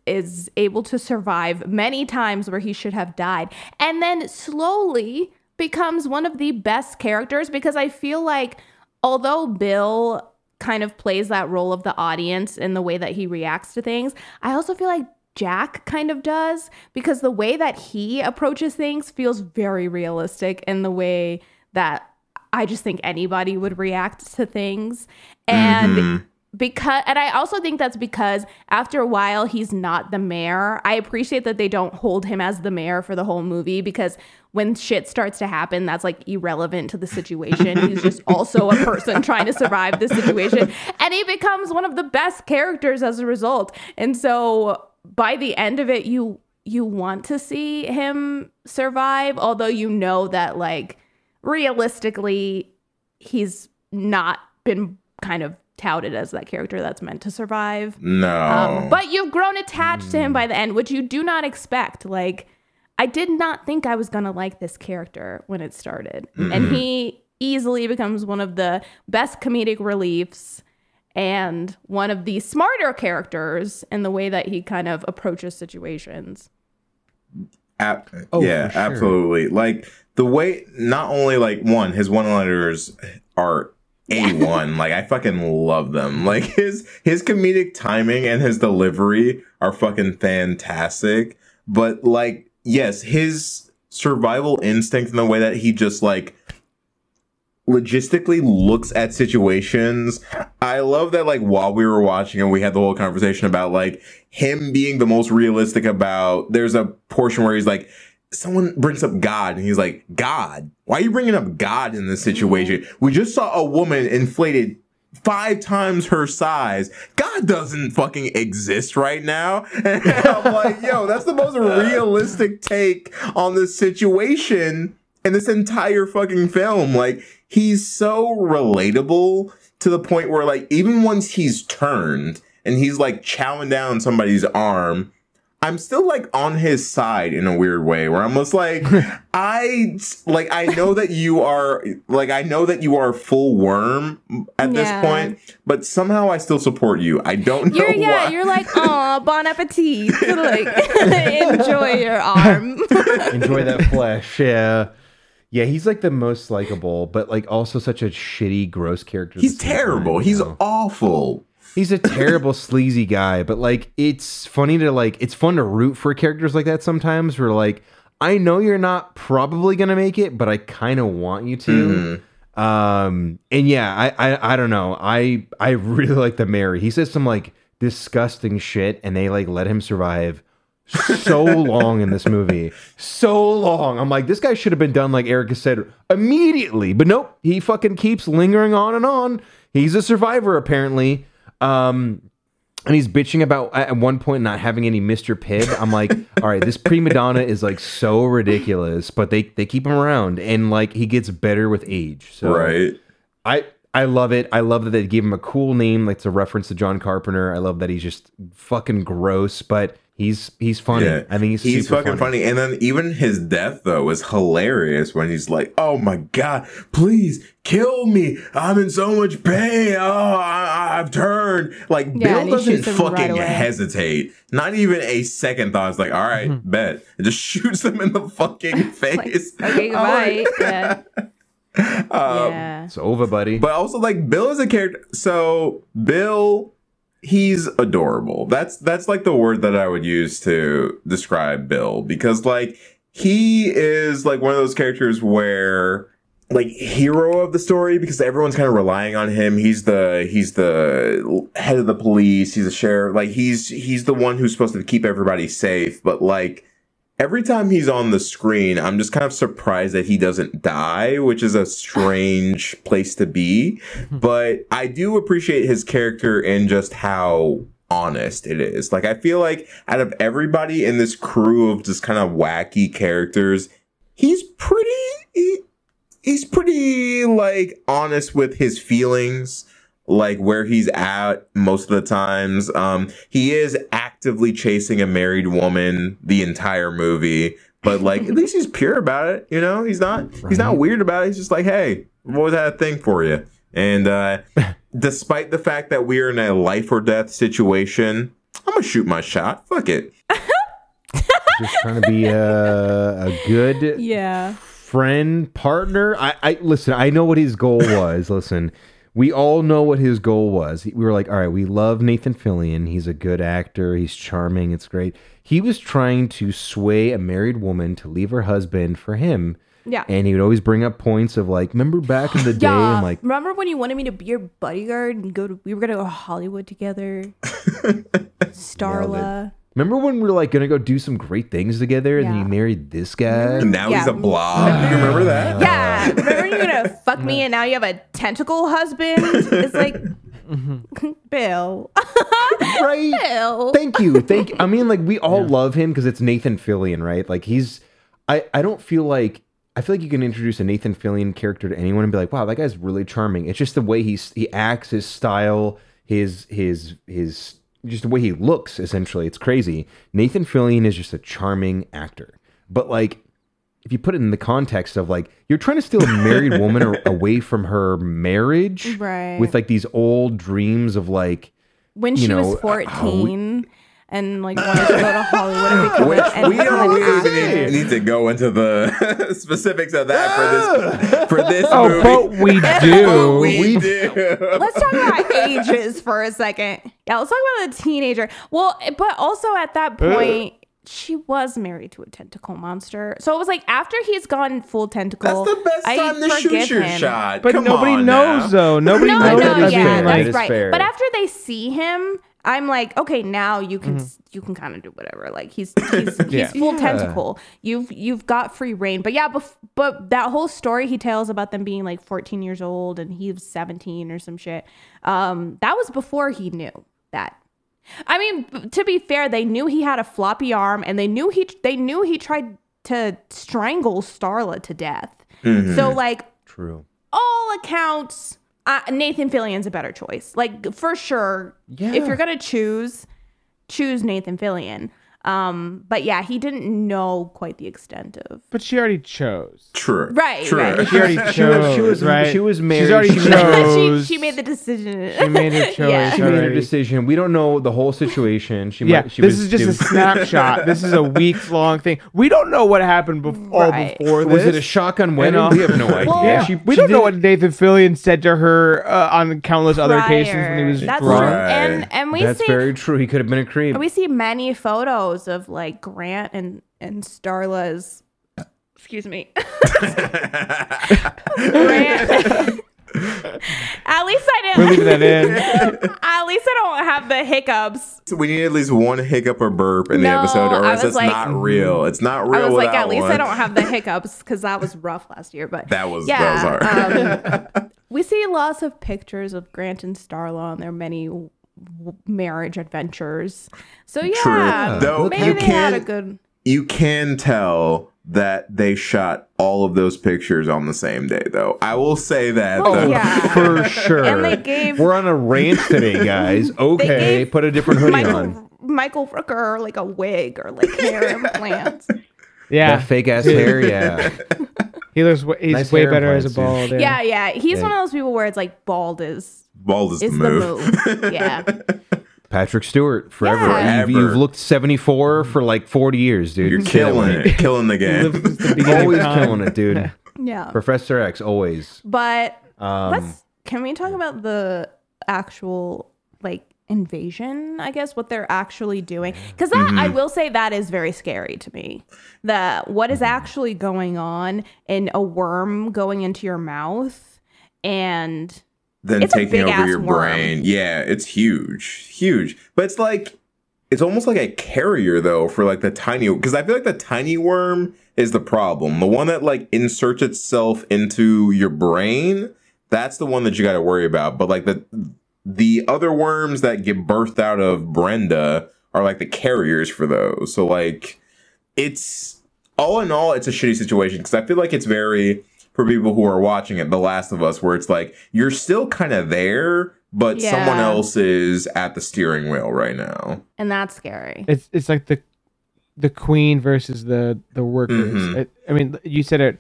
able to survive many times where he should have died, and then slowly becomes one of the best characters because I feel like although Bill kind of plays that role of the audience in the way that he reacts to things, I also feel like Jack kind of does, because the way that he approaches things feels very realistic in the way that I just think anybody would react to things. And because I also think that's because after a while he's not the mayor. I appreciate that they don't hold him as the mayor for the whole movie, because when shit starts to happen that's like irrelevant to the situation. He's just also a person trying to survive this situation, and he becomes one of the best characters as a result. And so by the end of it you want to see him survive, although you know that like realistically he's not been kind of touted as that character that's meant to survive. But you've grown attached to him by the end, which you do not expect. Like I did not think I was gonna like this character when it started, and he easily becomes one of the best comedic reliefs and one of the smarter characters in the way that he kind of approaches situations. Absolutely. Like the way not only like his one-liners are A1, like I fucking love them. Like his comedic timing and his delivery are fucking fantastic. But like, yes, his survival instinct in the way that he just like logistically looks at situations. I love that like while we were watching and we had the whole conversation about like him being the most realistic about, there's a portion where he's like, someone brings up God and he's like, God, why are you bringing up God in this situation? We just saw a woman inflated 5 times her size. God doesn't fucking exist right now. And I'm like, yo, that's the most realistic take on this situation in this entire fucking film. Like he's so relatable to the point where like even once he's turned and he's like chowing down somebody's arm, I'm still like on his side in a weird way where I'm just like, I know that you are a full worm at this point, but somehow I still support you. I don't know why. Yeah, you're like, aw, bon appetit. Like, enjoy your arm. Enjoy that flesh. Yeah. Yeah, he's like the most likable, but like also such a shitty, gross character. He's terrible. He's awful. He's a terrible, sleazy guy, but like it's fun to root for characters like that sometimes where like, I know you're not probably going to make it, but I kind of want you to. Mm-hmm. And yeah, I don't know. I really like the Mary. He says some like disgusting shit and they like let him survive so long in this movie. So long. I'm like, this guy should have been done, like Erica said, immediately. But nope, he fucking keeps lingering on and on. He's a survivor apparently. And he's bitching about at one point not having any Mr. Pibb. I'm like, all right, this prima donna is like so ridiculous, but they keep him around and like he gets better with age. So right. I love it. I love that they gave him a cool name. Like it's a reference to John Carpenter. I love that he's just fucking gross, but he's funny. Yeah. I mean, he's fucking funny. And then even his death though is hilarious when he's like, "Oh my god, please kill me! I'm in so much pain. Oh, I've turned." Like Bill doesn't fucking hesitate. Not even a second thought. It's like, all right, bet. It just shoots him in the fucking face. Like, okay, goodbye. Like, yeah. It's over, buddy. But also, like Bill is a character. So Bill. He's adorable. That's like the word that I would use to describe Bill, because like he is like one of those characters where like hero of the story, because everyone's kind of relying on him. He's the head of the police. He's a sheriff. Like he's the one who's supposed to keep everybody safe. But like every time he's on the screen, I'm just kind of surprised that he doesn't die, which is a strange place to be. But I do appreciate his character and just how honest it is. Like, I feel like out of everybody in this crew of just kind of wacky characters, he's pretty, like, honest with his feelings. Like where he's at most of the times. He is actively chasing a married woman the entire movie, but like at least he's pure about it, you know? He's not weird about it. He's just like, hey, what was that thing for you? And despite the fact that we are in a life or death situation, I'm gonna shoot my shot. Fuck it. Just trying to be a good friend, partner. I know what his goal was. Listen. We all know what his goal was. We were like, all right, we love Nathan Fillion. He's a good actor. He's charming. It's great. He was trying to sway a married woman to leave her husband for him. Yeah. And he would always bring up points of like, remember back in the day? Yeah. And like, remember when you wanted me to be your bodyguard and we were going to go to Hollywood together? Starla. Remember when we were like going to go do some great things together and then you married this guy? And now he's a blob. You remember that? Yeah. Remember you were going to fuck me and now you have a tentacle husband? It's like, Bill. Right? Bill. Thank you. I mean, like, we all love him because it's Nathan Fillion, right? Like, I feel like you can introduce a Nathan Fillion character to anyone and be like, wow, that guy's really charming. It's just the way he acts, his style, his just the way he looks, essentially. It's crazy. Nathan Fillion is just a charming actor. But, like, if you put it in the context of, like, you're trying to steal a married woman away from her marriage. Right. With, like, these old dreams of, like... When she was 14 and, like, wanted to go to Hollywood and become we don't need to go into the specifics of that for this movie. Oh, but we do. Let's talk about ages for a second. Yeah, let's talk about a teenager. Well, but also at that point, she was married to a tentacle monster. So it was like after he's gone full tentacle. That's the best time to shoot your shot. But nobody knows, though. Nobody knows. Yeah, that's right. But after they see him, I'm like, okay, now you can kind of do whatever. Like he's full tentacle. You've got free reign. But yeah, but that whole story he tells about them being like 14 years old and he was 17 or some shit. That was before he knew that. I mean, to be fair, they knew he had a floppy arm and they knew he tried to strangle Starla to death. Mm-hmm. So like, true. All accounts. Nathan Fillion's a better choice. Like, for sure. Yeah. If you're going to choose Nathan Fillion. But yeah, he didn't know quite the extent of. But she already chose. True. Right. True. Right. She already chose. She was married. She's already chose. she made the decision. She made her choice. Yeah. She made her decision. We don't know the whole situation. This is just a snapshot. This is a week-long thing. We don't know what happened before this. Was it a shotgun wedding? We have no idea. We don't know what Nathan Fillion said to her on countless other occasions when he was drunk. And that's very true. He could have been a creep. And we see many photos of like Grant and Starla's, excuse me, Grant. We'll leave that in. At least I don't have the hiccups. So we need at least one hiccup or burp in the episode, or else it's not real. It's not real. I was like, at least I don't have the hiccups, because that was rough last year. But that was hard. We see lots of pictures of Grant and Starla on their many marriage adventures. So yeah, though maybe they had a good. You can tell that they shot all of those pictures on the same day, though. I will say that. For sure. And they gave. We're on a rant today, guys. Okay, put a different hoodie on. Michael Rooker, like a wig or like hair implants. Yeah, that fake ass hair. Yeah. He looks. He's nice, way better as a bald. Yeah, yeah. He's one of those people where it's like bald is the move. Yeah. Patrick Stewart forever. Yeah. You've looked 74 for like 40 years, dude. You're killing the game. Always killing it, dude. Yeah. Professor X, always. But can we talk about the actual like invasion? I guess what they're actually doing, because I will say that is very scary to me. That what is actually going on in a worm going into your mouth and. Then taking over your brain. Yeah, it's huge. Huge. But it's like, it's almost like a carrier, though, for like the tiny, because I feel like the tiny worm is the problem. The one that like inserts itself into your brain, that's the one that you got to worry about. But like the other worms that get birthed out of Brenda are like the carriers for those. So like, it's, all in all, it's a shitty situation, because I feel like it's very... For people who are watching it, The Last of Us, where it's like, you're still kind of there, but someone else is at the steering wheel right now. And that's scary. It's like the queen versus the workers. Mm-hmm. I mean, you said it,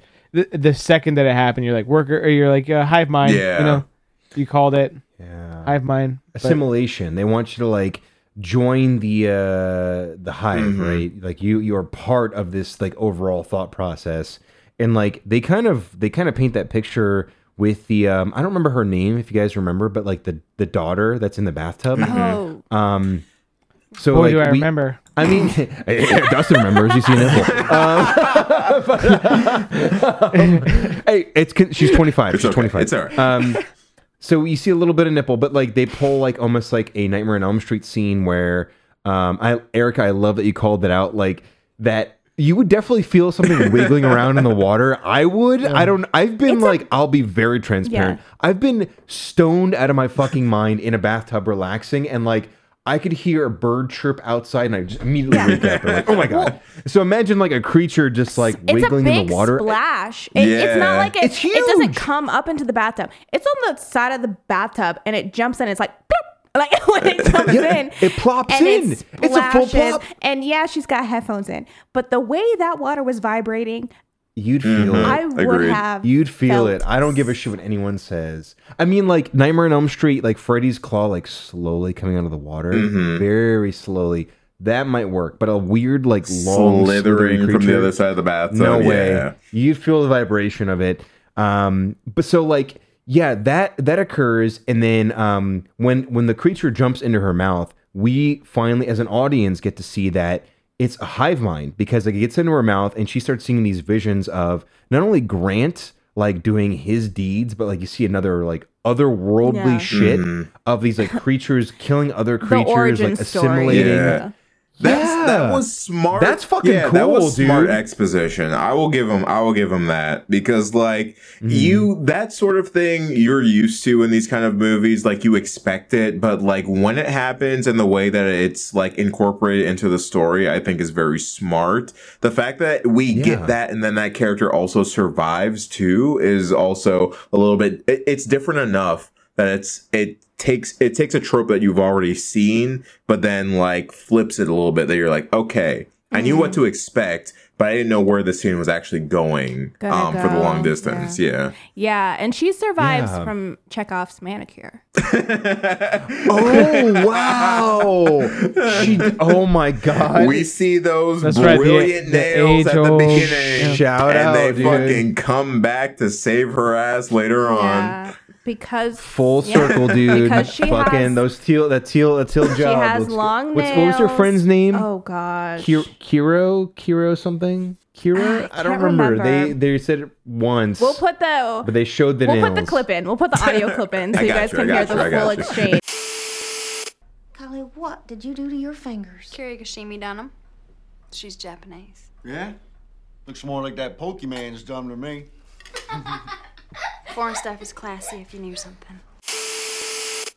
the second that it happened, you're like, worker, or you're like, hive mind. Yeah. You know, you called it. Yeah. Hive mind. Assimilation. They want you to like join the hive, right? Like you're part of this like overall thought process. And like they kind of paint that picture with the I don't remember her name, if you guys remember, but like the daughter that's in the bathtub. Oh. So boy, like, do I remember? I mean, Dustin remembers. You see an apple. Hey, she's 25. She's okay. 25. It's all right. So you see a little bit of nipple, but like they pull like almost like a Nightmare on Elm Street scene where Erica, I love that you called that out. Like that. You would definitely feel something wiggling around in the water. I would. Yeah. I'll be very transparent. Yeah. I've been stoned out of my fucking mind in a bathtub relaxing, and like I could hear a bird chirp outside and I just immediately wake up and like, oh my God. So imagine like a creature just like wiggling in the water. It's a big splash. It's not like it's huge. It doesn't come up into the bathtub. It's on the side of the bathtub and it jumps in. It's like, boop. Like when it comes in, it plops and in. It splashes, it's a full plop. And yeah, she's got headphones in, but the way that water was vibrating, you'd feel it. I would have. You'd feel it. I don't give a shit what anyone says. I mean, like Nightmare on Elm Street, like Freddy's claw, like slowly coming out of the water, very slowly. That might work, but a weird, like long slithering creature, from the other side of the bathtub. No way. You'd feel the vibration of it. But so like. Yeah, that occurs, and then when the creature jumps into her mouth, we finally, as an audience, get to see that it's a hive mind, because like, it gets into her mouth, and she starts seeing these visions of not only Grant like doing his deeds, but like you see another like otherworldly shit of these like creatures killing other creatures, like assimilating. Yeah. That was smart. That's fucking cool. That was smart exposition. I will give him that, because like you, that sort of thing you're used to in these kind of movies, like you expect it, but like when it happens and the way that it's like incorporated into the story, I think is very smart. The fact that we get that, and then that character also survives too, is also a little bit. It's different enough that it's takes a trope that you've already seen, but then like flips it a little bit that you're like, okay, I knew what to expect, but I didn't know where the scene was actually going for the long distance. Yeah. And she survives from Chekhov's manicure. Oh, wow. Oh, my God. We see those brilliant nails at the beginning. Shout out, dude. Fucking come back to save her ass later on. Yeah. Because full circle, dude. Fucking has, those teal job. She has long nails. What was your friend's name? Oh gosh, Kiro something. Kira? I don't remember. They said it once. We'll put the. But they showed the. We'll put the clip in. We'll put the audio clip in so you guys can hear the full exchange. Kali, what did you do to your fingers? Kirigashimi done them. She's Japanese. Yeah, looks more like that Pokemon's done to me. Foreign stuff is classy if you knew something.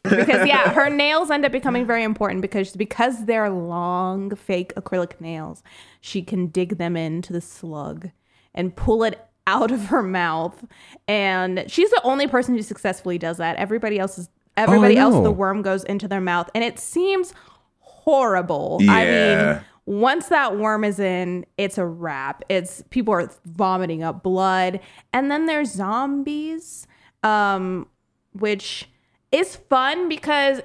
Because, yeah, her nails end up becoming very important because they're long, fake acrylic nails. She can dig them into the slug and pull it out of her mouth. And she's the only person who successfully does that. Everybody else, the worm goes into their mouth. And it seems horrible. Yeah. I mean, once that worm is in, it's a wrap. People are vomiting up blood. And then there's zombies, which is fun because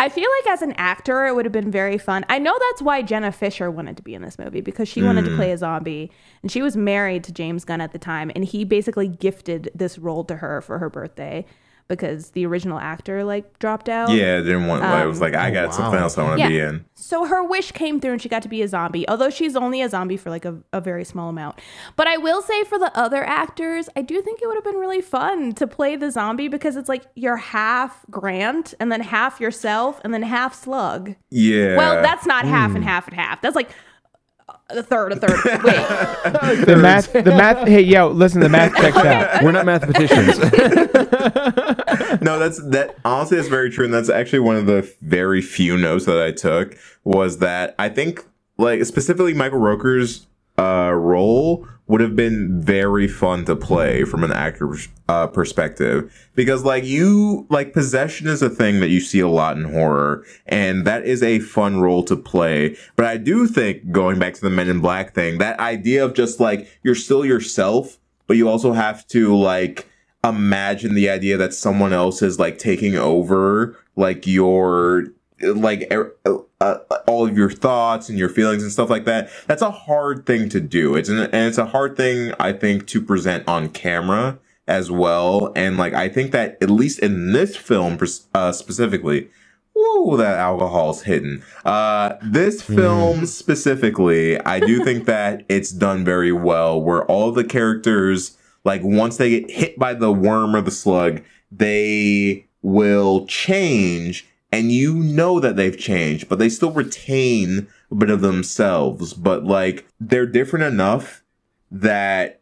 I feel like as an actor, it would have been very fun. I know that's why Jenna Fisher wanted to be in this movie, because she wanted to play a zombie. And she was married to James Gunn at the time. And he basically gifted this role to her for her birthday, because the original actor dropped out. Yeah, didn't want. It was like, I got something else I want to be in. So her wish came through, and she got to be a zombie. Although she's only a zombie for a very small amount. But I will say, for the other actors, I do think it would have been really fun to play the zombie, because it's like you're half Grant, and then half yourself, and then half Slug. Yeah. Well, that's not half and half and half. That's like a third. Wait. The math. Hey, yo, listen. The math checks out. We're not mathematicians. No, that. Honestly, that's very true, and that's actually one of the very few notes that I took was that I think, specifically Michael Rooker's role would have been very fun to play from an actor's perspective, because possession is a thing that you see a lot in horror, and that is a fun role to play. But I do think, going back to the Men in Black thing, that idea of just you're still yourself, but you also have to imagine the idea that someone else is taking over your all of your thoughts and your feelings and stuff like that. That's a hard thing to do. It's a hard thing, I think, to present on camera as well. And I think that at least in this film specifically, whoa, that alcohol's hidden. This film specifically, I do think that it's done very well, where all the characters, once they get hit by the worm or the slug, they will change. And you know that they've changed, but they still retain a bit of themselves. But they're different enough that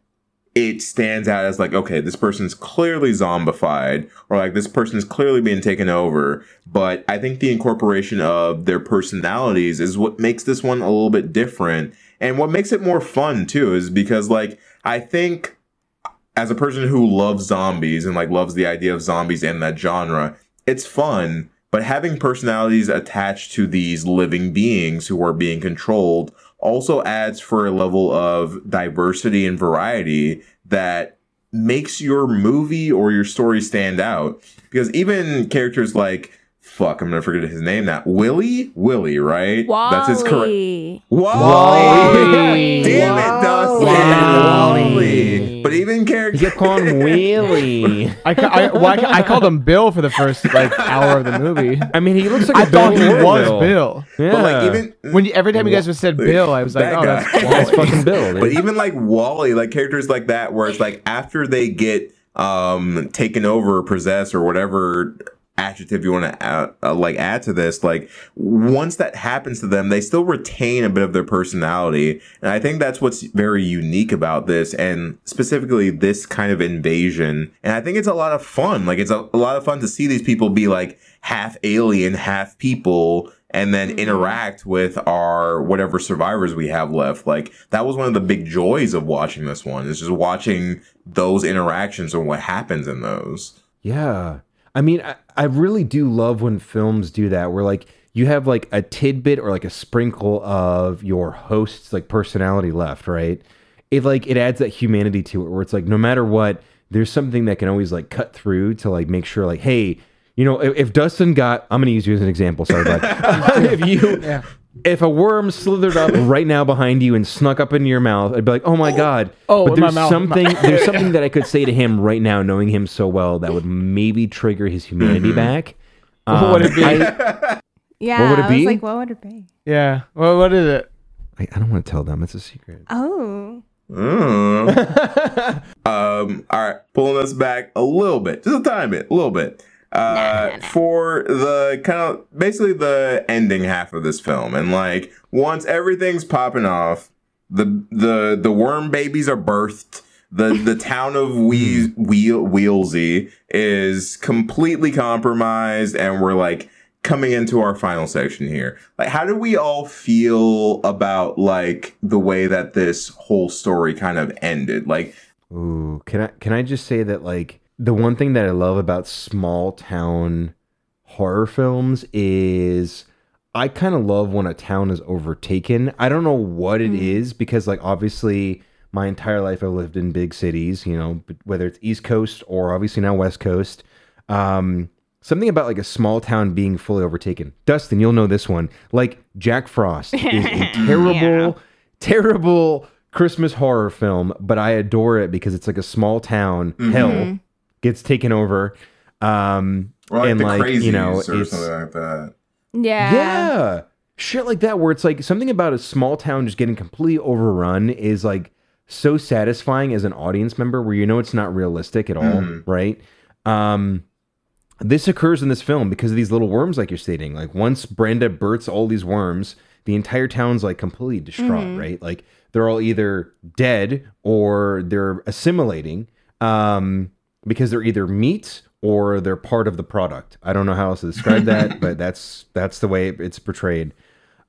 it stands out as okay, this person's clearly zombified, or this person's clearly being taken over. But I think the incorporation of their personalities is what makes this one a little bit different. And what makes it more fun, too, is because I think as a person who loves zombies and loves the idea of zombies and that genre, it's fun. But having personalities attached to these living beings who are being controlled also adds for a level of diversity and variety that makes your movie or your story stand out. Because even characters I'm going to forget his name now. Willie, right? Wally. That's his correct. Wally. Damn it, Dustin. Wally. But even characters. You call him Willie. I called him Bill for the first hour of the movie. I mean, he looks like I thought he was Bill. Yeah. But even every time you guys have said Bill, I was that's fucking Bill. Dude. But even Wally, characters like that, where it's after they get taken over or possessed or whatever adjective you want to add to this, once that happens to them, they still retain a bit of their personality. And I think that's what's very unique about this, and specifically this kind of invasion. And I think it's a lot of fun. It's a lot of fun to see these people be half alien, half people, and then interact with our whatever survivors we have left. That was one of the big joys of watching this one, is just watching those interactions and what happens in those. Yeah. I mean, I really do love when films do that, where like you have like a tidbit or like a sprinkle of your host's like personality left, right? It adds that humanity to it, where it's like no matter what, there's something that can always like cut through to like make sure like, hey, you know, if Dustin got, I'm going to use you as an example. Sorry, bud. If a worm slithered up right now behind you and snuck up into your mouth, I'd be like, oh my God. Oh, but there's something that I could say to him right now, knowing him so well, that would maybe trigger his humanity back. What would it be? What would it be? Yeah. Well, what is it? I don't want to tell them. It's a secret. Oh. All right. Pulling us back a little bit. Just a tiny bit. A little bit. For the kind of basically the ending half of this film, and like once everything's popping off, the worm babies are birthed, the town of Wheelsy is completely compromised, and we're like coming into our final section here. Like, how do we all feel about like the way that this whole story kind of ended? Like, ooh, can I just say that like, the one thing that I love about small town horror films is I kind of love when a town is overtaken. I don't know what it is, because like obviously my entire life I've lived in big cities, you know, whether it's East Coast or obviously now West Coast. Something about like a small town being fully overtaken. Dustin, you'll know this one. Like Jack Frost is a terrible Christmas horror film, but I adore it because it's like a small town hell gets taken over, and like, you know, it's something like that. Yeah, shit like that, where it's like something about a small town just getting completely overrun is like so satisfying as an audience member, where you know it's not realistic at all, right? This occurs in this film because of these little worms, like you're stating. Like once Brenda births all these worms, the entire town's like completely distraught, right? Like they're all either dead or they're assimilating. Because they're either meat or they're part of the product. I don't know how else to describe that, but that's the way it's portrayed.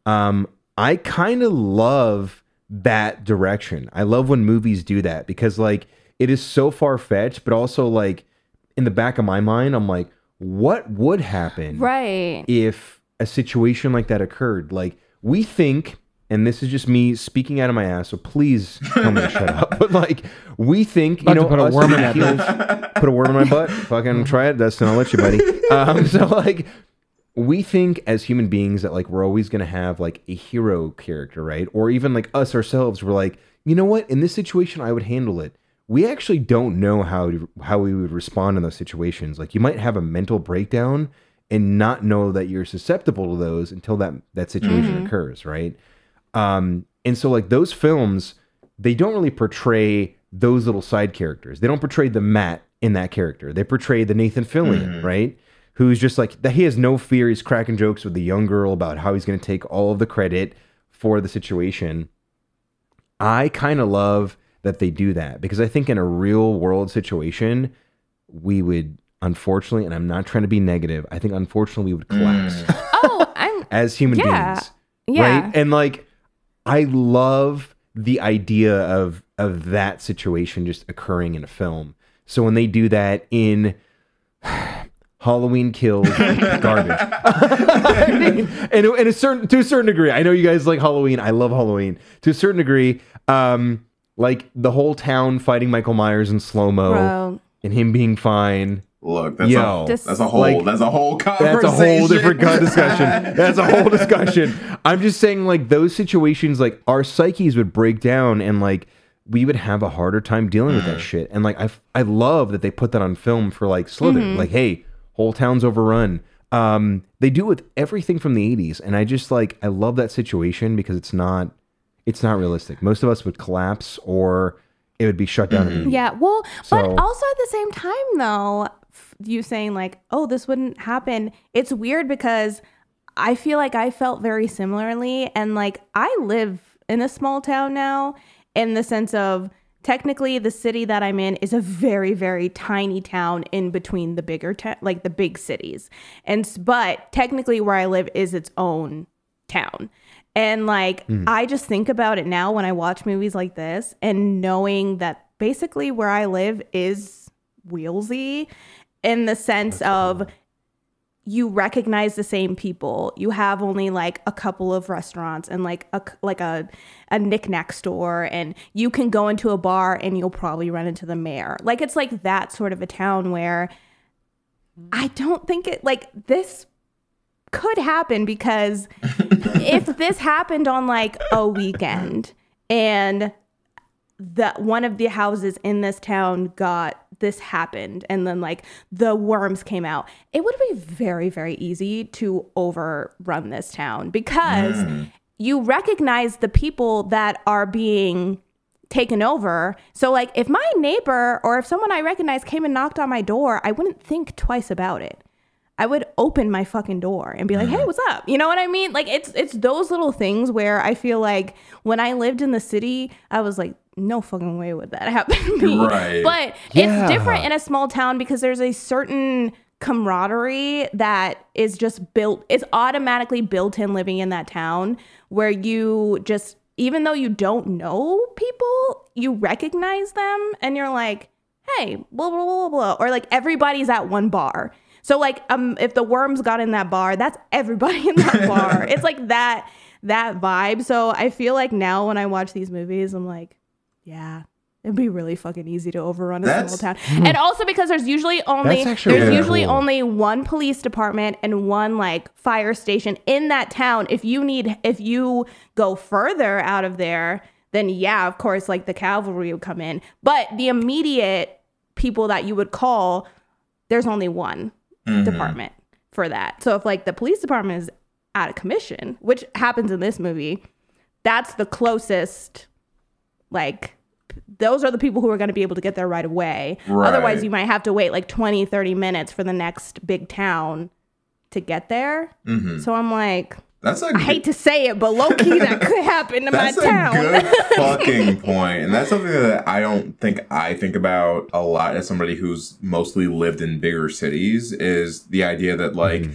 I kind of love that direction. I love when movies do that, because like it is so far-fetched, but also like in the back of my mind, I'm like, what would happen if a situation like that occurred? Like we think, and this is just me speaking out of my ass, so please tell me to shut up. But like, we think, you know, put a worm in my butt. Fucking try it, Dustin. I'll let you, buddy. So like, we think as human beings that like we're always gonna have like a hero character, right? Or even like us ourselves, we're like, you know what? In this situation, I would handle it. We actually don't know how we would respond in those situations. Like, you might have a mental breakdown and not know that you're susceptible to those until that situation occurs, right? And so like those films, they don't really portray those little side characters. They don't portray the Matt in that character. They portray the Nathan Fillion, right? Who's just like, that he has no fear. He's cracking jokes with the young girl about how he's going to take all of the credit for the situation. I kind of love that they do that, because I think in a real world situation, we would, unfortunately, and I'm not trying to be negative, I think unfortunately we would collapse as human beings. Yeah. Right? And like, I love the idea of that situation just occurring in a film. So when they do that in Halloween Kills Garbage, I mean, to a certain degree, I know you guys like Halloween. I love Halloween. To a certain degree, like the whole town fighting Michael Myers in slow-mo and him being fine. Look, that's a whole conversation. That's a whole different discussion. That's a whole discussion. I'm just saying, like, those situations, like, our psyches would break down, and like we would have a harder time dealing with that shit. And like I love that they put that on film for like Slither. Like, hey, whole town's overrun. They do it with everything from the 80s, and I just like, I love that situation because it's not realistic. Most of us would collapse, or it would be shut down. Yeah, well, so, but also at the same time though, you saying like, oh, this wouldn't happen, it's weird because I feel like I felt very similarly, and like I live in a small town now, in the sense of technically the city that I'm in is a very, very tiny town in between the bigger like the big cities, and but technically where I live is its own town. And like I just think about it now when I watch movies like this, and knowing that basically where I live is Wheelsy, in the sense of you recognize the same people. You have only like a couple of restaurants and like a knickknack store, and you can go into a bar and you'll probably run into the mayor. Like, it's like that sort of a town where I don't think it, like, this could happen, because if this happened on like a weekend and that one of the houses in this town got this happened and then like the worms came out, it would be very, very easy to overrun this town, because you recognize the people that are being taken over. So like if my neighbor or if someone I recognize came and knocked on my door, I wouldn't think twice about it. I would open my fucking door and be like, hey, what's up? You know what I mean? Like, it's those little things where I feel like when I lived in the city, I was like, no fucking way would that happen to me. Right. But it's different in a small town, because there's a certain camaraderie that is just built. It's automatically built in living in that town, where you just, even though you don't know people, you recognize them and you're like, hey, blah, blah, blah, blah. Or like everybody's at one bar. So like if the worms got in that bar, that's everybody in that bar. It's like that vibe. So I feel like now when I watch these movies, I'm like, yeah, it'd be really fucking easy to overrun a small town. And also because there's usually only one police department and one like fire station in that town. If you go further out of there, then yeah, of course, like the cavalry would come in. But the immediate people that you would call, there's only one department for that. So if like the police department is out of commission, which happens in this movie, that's the closest, like those are the people who are going to be able to get there right away. Right. Otherwise you might have to wait like 20-30 minutes for the next big town to get there. So I'm like, I hate to say it, but low-key that could happen to my town. That's a good fucking point. And that's something that I don't think I think about a lot as somebody who's mostly lived in bigger cities, is the idea that, like,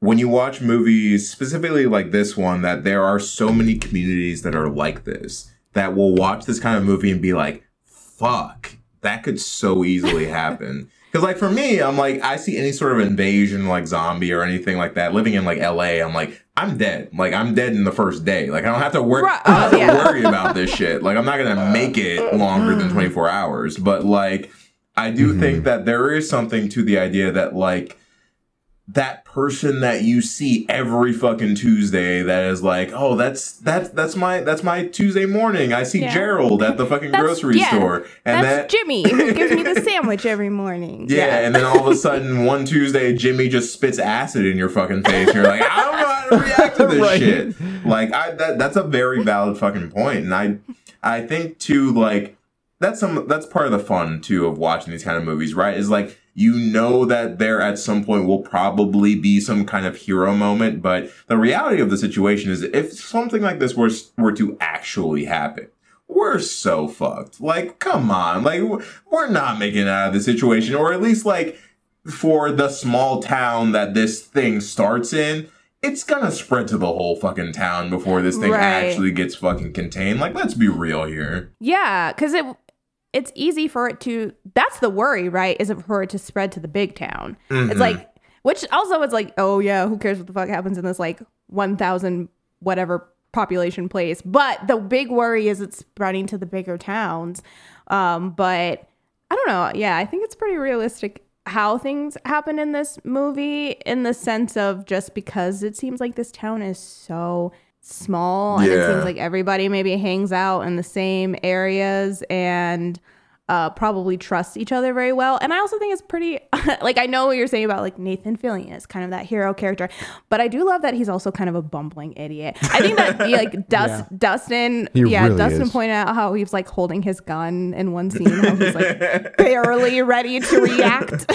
when you watch movies, specifically like this one, that there are so many communities that are like this, that will watch this kind of movie and be like, fuck, that could so easily happen. Because, like, for me, I'm like, I see any sort of invasion, like, zombie or anything like that, living in, like, L.A., I'm like, I'm dead. Like, I'm dead in the first day. Like, I don't have to worry. I don't have to worry about this shit. Like, I'm not going to make it longer than 24 hours. But, like, I do think that there is something to the idea that, like, that person that you see every fucking Tuesday that is like, oh, that's my Tuesday morning. I see Gerald at the fucking grocery store. And that's Jimmy who gives me the sandwich every morning. And then all of a sudden one Tuesday, Jimmy just spits acid in your fucking face. And you're like, I don't know how to react to this shit. Like, that's a very valid fucking point. And I think too, like, that's part of the fun too of watching these kind of movies, right? Is like, you know that there at some point will probably be some kind of hero moment, but the reality of the situation is if something like this were to actually happen, we're so fucked. Like, come on. Like, we're not making it out of the situation, or at least, like, for the small town that this thing starts in, it's gonna spread to the whole fucking town before this thing actually gets fucking contained. Like, let's be real here. Yeah, because it's easy for it to, that's the worry, right? Is it for it to spread to the big town? It's like, which also is like, oh yeah, who cares what the fuck happens in this like 1,000 whatever population place? But the big worry is it's spreading to the bigger towns. But I don't know. Yeah, I think it's pretty realistic how things happen in this movie, in the sense of just because it seems like this town is so small and it seems like everybody maybe hangs out in the same areas and probably trusts each other very well. And I also think it's pretty like, I know what you're saying about like Nathan Fillion is kind of that hero character, but I do love that he's also kind of a bumbling idiot. I think that like Dustin pointed out how he's like holding his gun in one scene, how he's like barely ready to react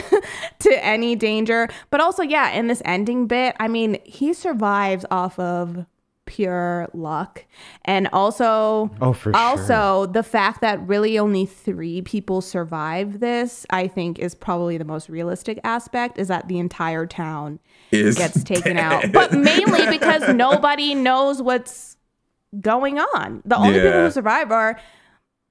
to any danger. But also, yeah, in this ending bit, I mean, he survives off of pure luck, and also the fact that really only 3 people survive this, I think, is probably the most realistic aspect, is that the entire town gets taken out, but mainly because nobody knows what's going on. The only people who survive are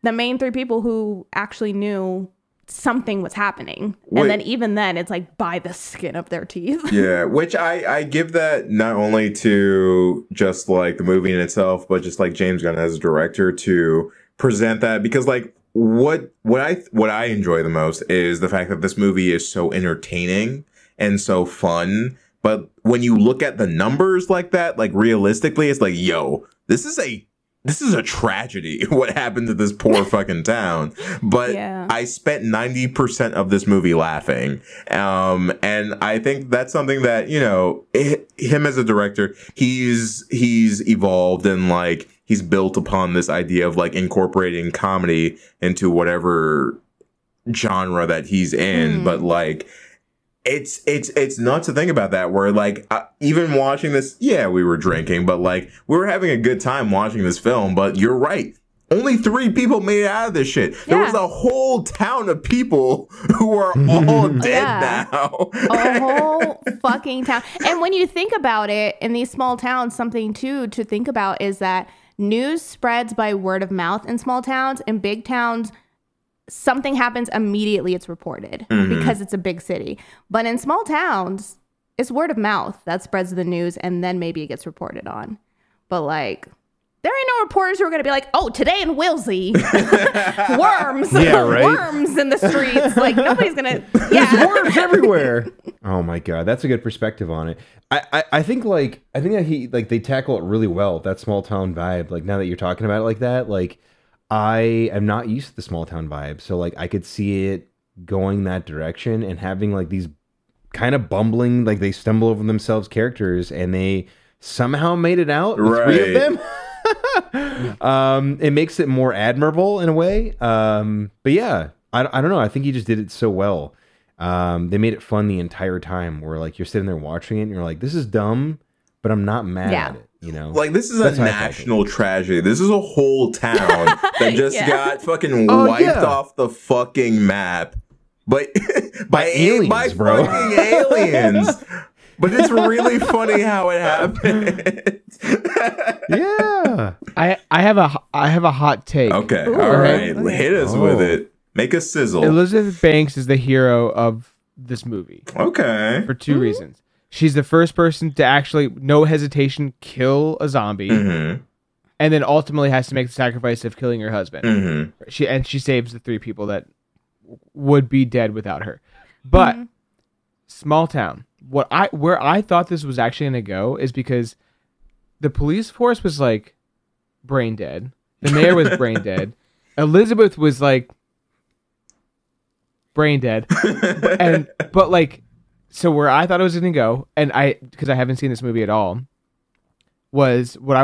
the main 3 people who actually knew something was happening. Wait. And then even then, it's like by the skin of their teeth. Yeah, which I give that not only to just like the movie in itself, but just like James Gunn as a director to present that, because like what I enjoy the most is the fact that this movie is so entertaining and so fun. But when you look at the numbers like that, like realistically, it's like, yo, this is a tragedy what happened to this poor fucking town. But yeah. I spent 90% of this movie laughing. And I think that's something that, you know, him as a director, he's evolved and like he's built upon this idea of like incorporating comedy into whatever genre that he's in. Mm. But like, it's nuts to think about that, where like even watching this, yeah, we were drinking, but like we were having a good time watching this film. But you're right, only 3 people made it out of this shit. Yeah. There was a whole town of people who are all dead now. A whole fucking town. And when you think about it, in these small towns, something too to think about is that news spreads by word of mouth in small towns. In big towns, something happens immediately, it's reported because it's a big city. But in small towns, it's word of mouth that spreads the news, and then maybe it gets reported on. But like, there ain't no reporters who are going to be like, oh, today in Wheelsy, worms, yeah, right? Worms in the streets. Like, nobody's going to, yeah. There's worms everywhere. Oh my God. That's a good perspective on it. I think that he, like, they tackle it really well. That small town vibe. Like, now that you're talking about it like that, like, I am not used to the small town vibe. So like I could see it going that direction and having like these kind of bumbling, like they stumble over themselves characters, and they somehow made it out. Right. 3 of them. It makes it more admirable in a way. But yeah, I don't know. I think he just did it so well. They made it fun the entire time, where like you're sitting there watching it and you're like, this is dumb, but I'm not mad at it. You know, like this is that's a national tragedy. This is a whole town that just got fucking wiped off the fucking map, but by aliens, bro. Fucking aliens. But it's really funny how it happened. Yeah, I have a hot take. Okay, ooh, all right, hit us with it. Make a sizzle. Elizabeth Banks is the hero of this movie. Okay, for 2 reasons. She's the first person to actually, no hesitation, kill a zombie, and then ultimately has to make the sacrifice of killing her husband. Mm-hmm. She saves the 3 people that would be dead without her. But small town, where I thought this was actually going to go is because the police force was like brain dead. The mayor was brain dead. Elizabeth was like brain dead, but like. So where I thought it was going to go, and because I haven't seen this movie at all, was what I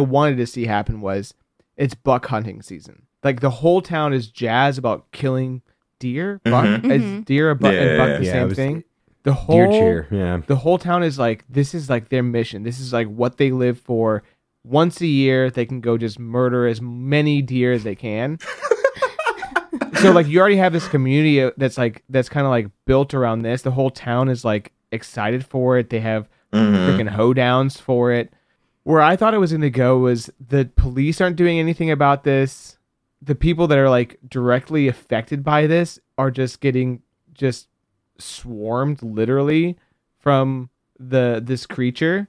wanted to see happen was it's buck hunting season. Like the whole town is jazzed about killing deer, buck, is deer, buck, and buck the same thing. The whole deer cheer, the whole town is like, this is like their mission. This is like what they live for. Once a year, they can go just murder as many deer as they can. So like you already have this community that's kind of like built around this. The whole town is like excited for it. They have freaking hoedowns for it. Where I thought it was going to go was the police aren't doing anything about this. The people that are like directly affected by this are just getting just swarmed literally from this creature.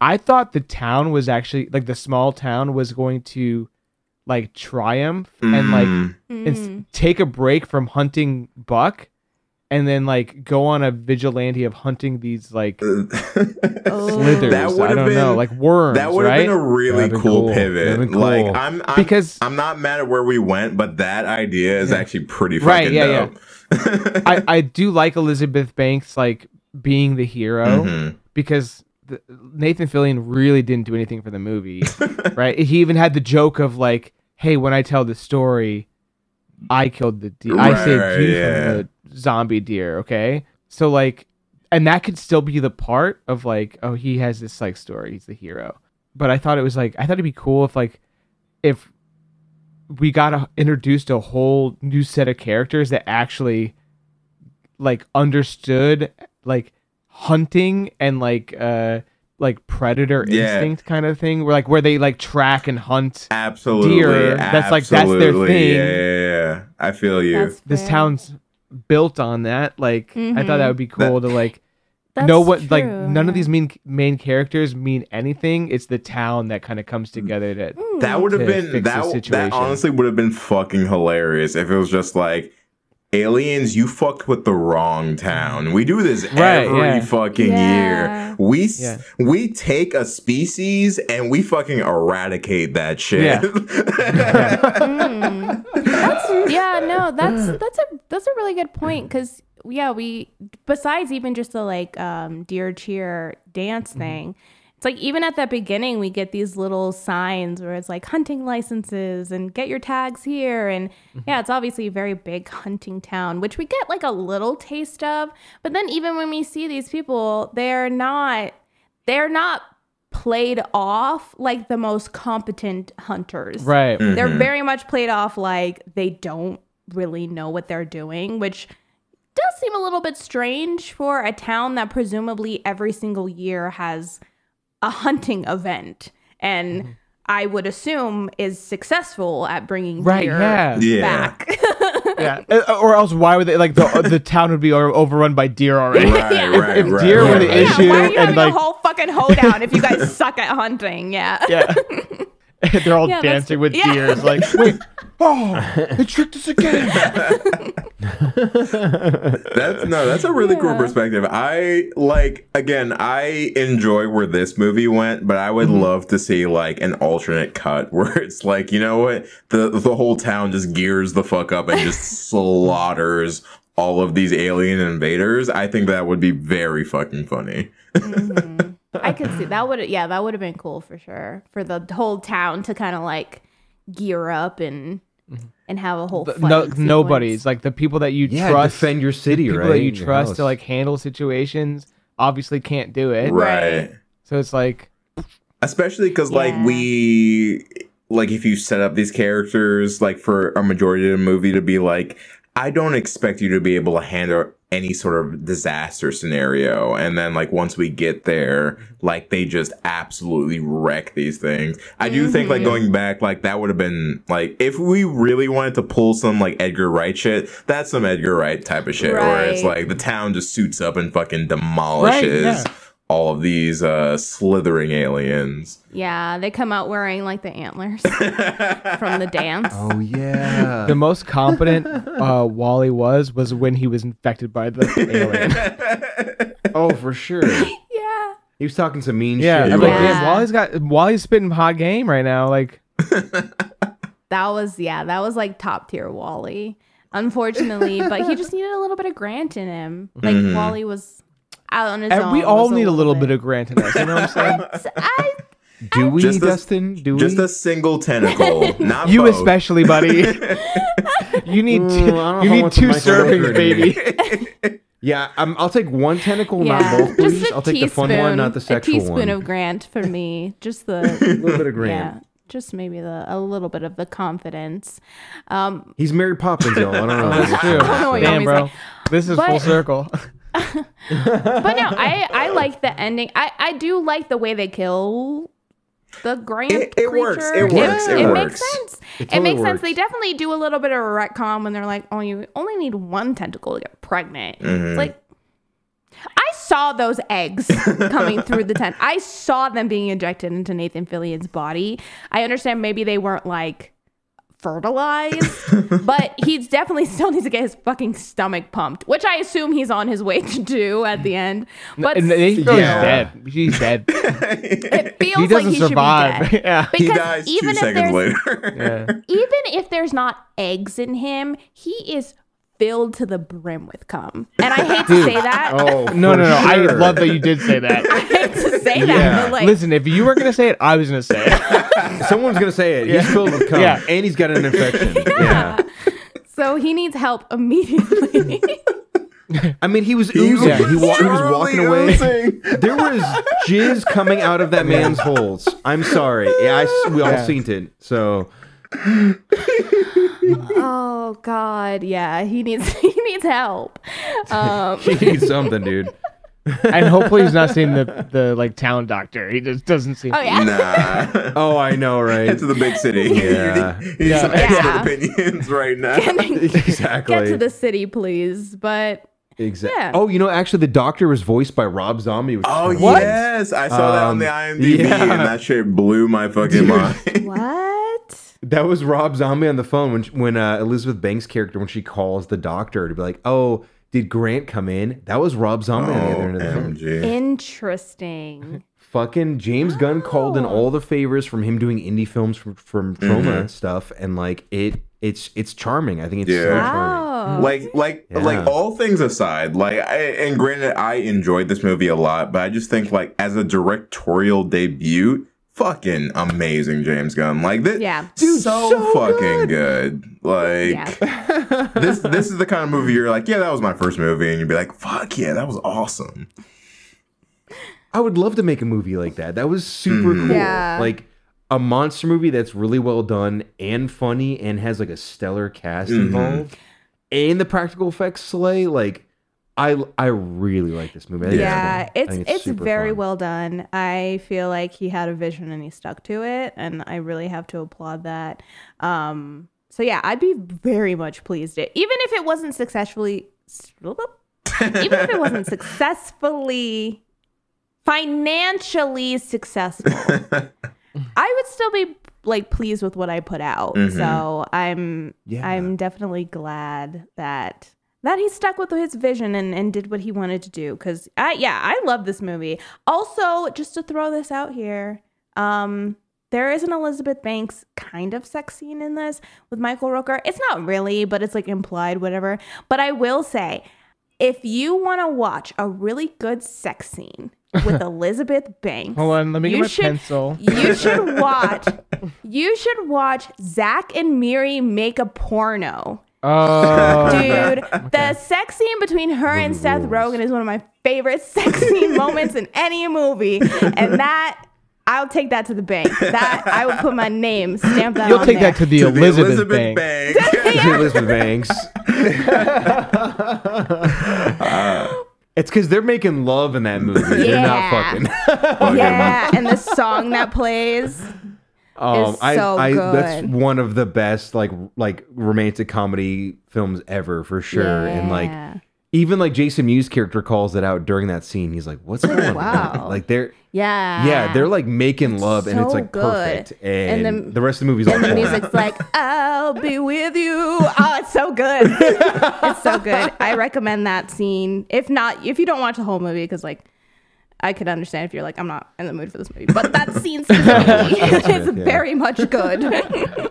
I thought the town was actually like the small town was going to like triumph and like take a break from hunting buck and then like go on a vigilante of hunting these like slithers. I don't know, like worms. That would have been a really cool pivot. Cool. Like I'm not mad at where we went, but that idea is actually pretty fucking dope. Yeah. I do like Elizabeth Banks like being the hero because Nathan Fillion really didn't do anything for the movie, right? He even had the joke of like, hey, when I tell the story, I killed the deer. I saved you from the zombie deer, okay? So like, and that could still be the part of like, oh, he has this like story. He's the hero. But I thought it was like, I thought it'd be cool if we got introduced a whole new set of characters that actually like understood like hunting and like predator instinct kind of thing, where like where they like track and hunt deer. That's their thing. Yeah. I feel you. This town's built on that. Like I thought that would be cool to like know what true. Like none of these main characters mean anything. It's the town that kind of comes together that honestly would have been fucking hilarious if it was just like, aliens, you fucked with the wrong town. We do this every fucking year. We take a species and we fucking eradicate that shit. Yeah. That's a really good point, because we besides even just the like deer cheer dance thing, it's like even at that beginning we get these little signs where it's like hunting licenses and get your tags here, and it's obviously a very big hunting town, which we get like a little taste of. But then even when we see these people, they're not played off like the most competent hunters. Right. Mm-hmm. They're very much played off like they don't really know what they're doing, which does seem a little bit strange for a town that presumably every single year has a hunting event, and I would assume is successful at bringing deer back. Or else why would they, like the town would be overrun by deer already? If deer were the issue, why are you having a whole fucking hoedown if you guys suck at hunting? They're all dancing with deer. It's like, wait, they tricked us again. That's a really cool perspective. I enjoy where this movie went, but I would love to see like an alternate cut where it's like, you know what, the whole town just gears the fuck up and just slaughters all of these alien invaders. I think that would be very fucking funny. I could see that would have been cool for sure, for the whole town to kind of like gear up and have a whole fight. Nobody's like the people that you trust, defend your city, the people that you trust to like handle situations obviously can't do it, right? So it's like, especially because if you set up these characters like for a majority of the movie to be like, I don't expect you to be able to handle any sort of disaster scenario, and then like once we get there, like they just absolutely wreck these things. I do think like going back, like that would have been like, if we really wanted to pull some like Edgar Wright shit, that's some Edgar Wright type of shit where it's like the town just suits up and fucking demolishes all of these slithering aliens. Yeah, they come out wearing like the antlers from the dance. Oh yeah. The most competent Wally was when he was infected by the alien. Oh, for sure. Yeah. He was talking some mean shit. I'm like, damn, Wally's spitting hot game right now. Like that was like top tier Wally, unfortunately. But he just needed a little bit of Grant in him. Like Wally was out on his own. We all need a little bit of Grant in us, you know what I'm saying? Just a single tentacle, not you both. Especially, buddy. You need you need two servings, baby. I'll take one tentacle, not both, please. I'll take the fun one, not the sexual one. A teaspoon of Grant for me, just the little bit of Grant. Yeah. Just maybe a little bit of the confidence. He's Mary Poppins, y'all. I don't know. That's true. Damn, bro. Like, this is full circle. But no, I like the ending. I do like the way they kill the Grant creature. It works. Makes sense. It totally makes sense. They definitely do a little bit of a retcon when they're like, oh, you only need one tentacle to get pregnant. It's like, I saw those eggs coming through the tent. I saw them being injected into Nathan Fillion's body. I understand maybe they weren't like fertilized, but he definitely still needs to get his fucking stomach pumped, which I assume he's on his way to do at the end. But he's dead. It feels he doesn't like he survive. Should be dead. He dies even 2 seconds later. Even if there's not eggs in him, he is filled to the brim with cum, and I hate to say that. Oh no! Sure. I love that you did say that. I hate to say that. But like, listen, if you weren't gonna say it, I was gonna say it. Someone's gonna say it. Yeah. He's filled with cum, and he's got an infection. Yeah. So he needs help immediately. I mean, he was oozing. He was walking away. There was jizz coming out of that man's holes. I'm sorry. Yeah, we all seen it. So. Oh God, he needs help. He needs something, dude. And hopefully he's not seeing the like town doctor. He just doesn't see. Oh yeah. Nah. Oh, I know, right? It's the big city. Yeah. He's some expert opinions right now. Exactly. Get to the city, please. But. Exactly. Yeah. Oh, you know, actually, the doctor was voiced by Rob Zombie. Oh, yes, I saw that on the IMDb, and that shit blew my fucking mind. What? That was Rob Zombie on the phone when Elizabeth Banks' character, when she calls the doctor to be like, "Oh, did Grant come in?" That was Rob Zombie on the other end of the phone. Interesting. Fucking James Gunn called in all the favors from him doing indie films from Troma stuff, and like it's charming. I think it's so charming. Like all things aside, and granted, I enjoyed this movie a lot, but I just think like as a directorial debut, fucking amazing, James Gunn. Like this, dude, so fucking good. Like this is the kind of movie you're like, yeah, that was my first movie, and you'd be like, fuck yeah, that was awesome. I would love to make a movie like that. That was super cool. Yeah. Like a monster movie that's really well done and funny and has like a stellar cast involved. And the practical effects slay. Like I really like this movie. It's very fun. Well done. I feel like he had a vision and he stuck to it, and I really have to applaud that. So yeah, I'd be very much pleased even if it wasn't financially successful. I would still be like pleased with what I put out. So I'm definitely glad that he stuck with his vision and did what he wanted to do, because I love this movie. Also, just to throw this out here, there is an Elizabeth Banks kind of sex scene in this with Michael Rooker. It's not really, but it's like implied, whatever. But I will say, if you want to watch a really good sex scene with Elizabeth Banks, hold on, let me get my pencil. You should watch Zach and Miri make a porno. Oh, dude, the sex scene between her and Seth Rogen is one of my favorite sex scene moments in any movie, and that. I'll take that to the bank. That I would put my name stamped on. You'll take that to the Elizabeth Banks. To Elizabeth Banks. It's because they're making love in that movie. Yeah. They're not fucking. Yeah, and the song that plays. Is so good. That's one of the best like romantic comedy films ever for sure, and like. Even like Jason Mewes' character calls it out during that scene. He's like, "What's going on?" Like they're they're like making love, and it's like perfect. And the rest of the movie's all. And the music's like, "I'll be with you." Oh, it's so good. It's so good. I recommend that scene. If you don't watch the whole movie, because like I could understand if you're like, I'm not in the mood for this movie, but that scene specifically is very much good.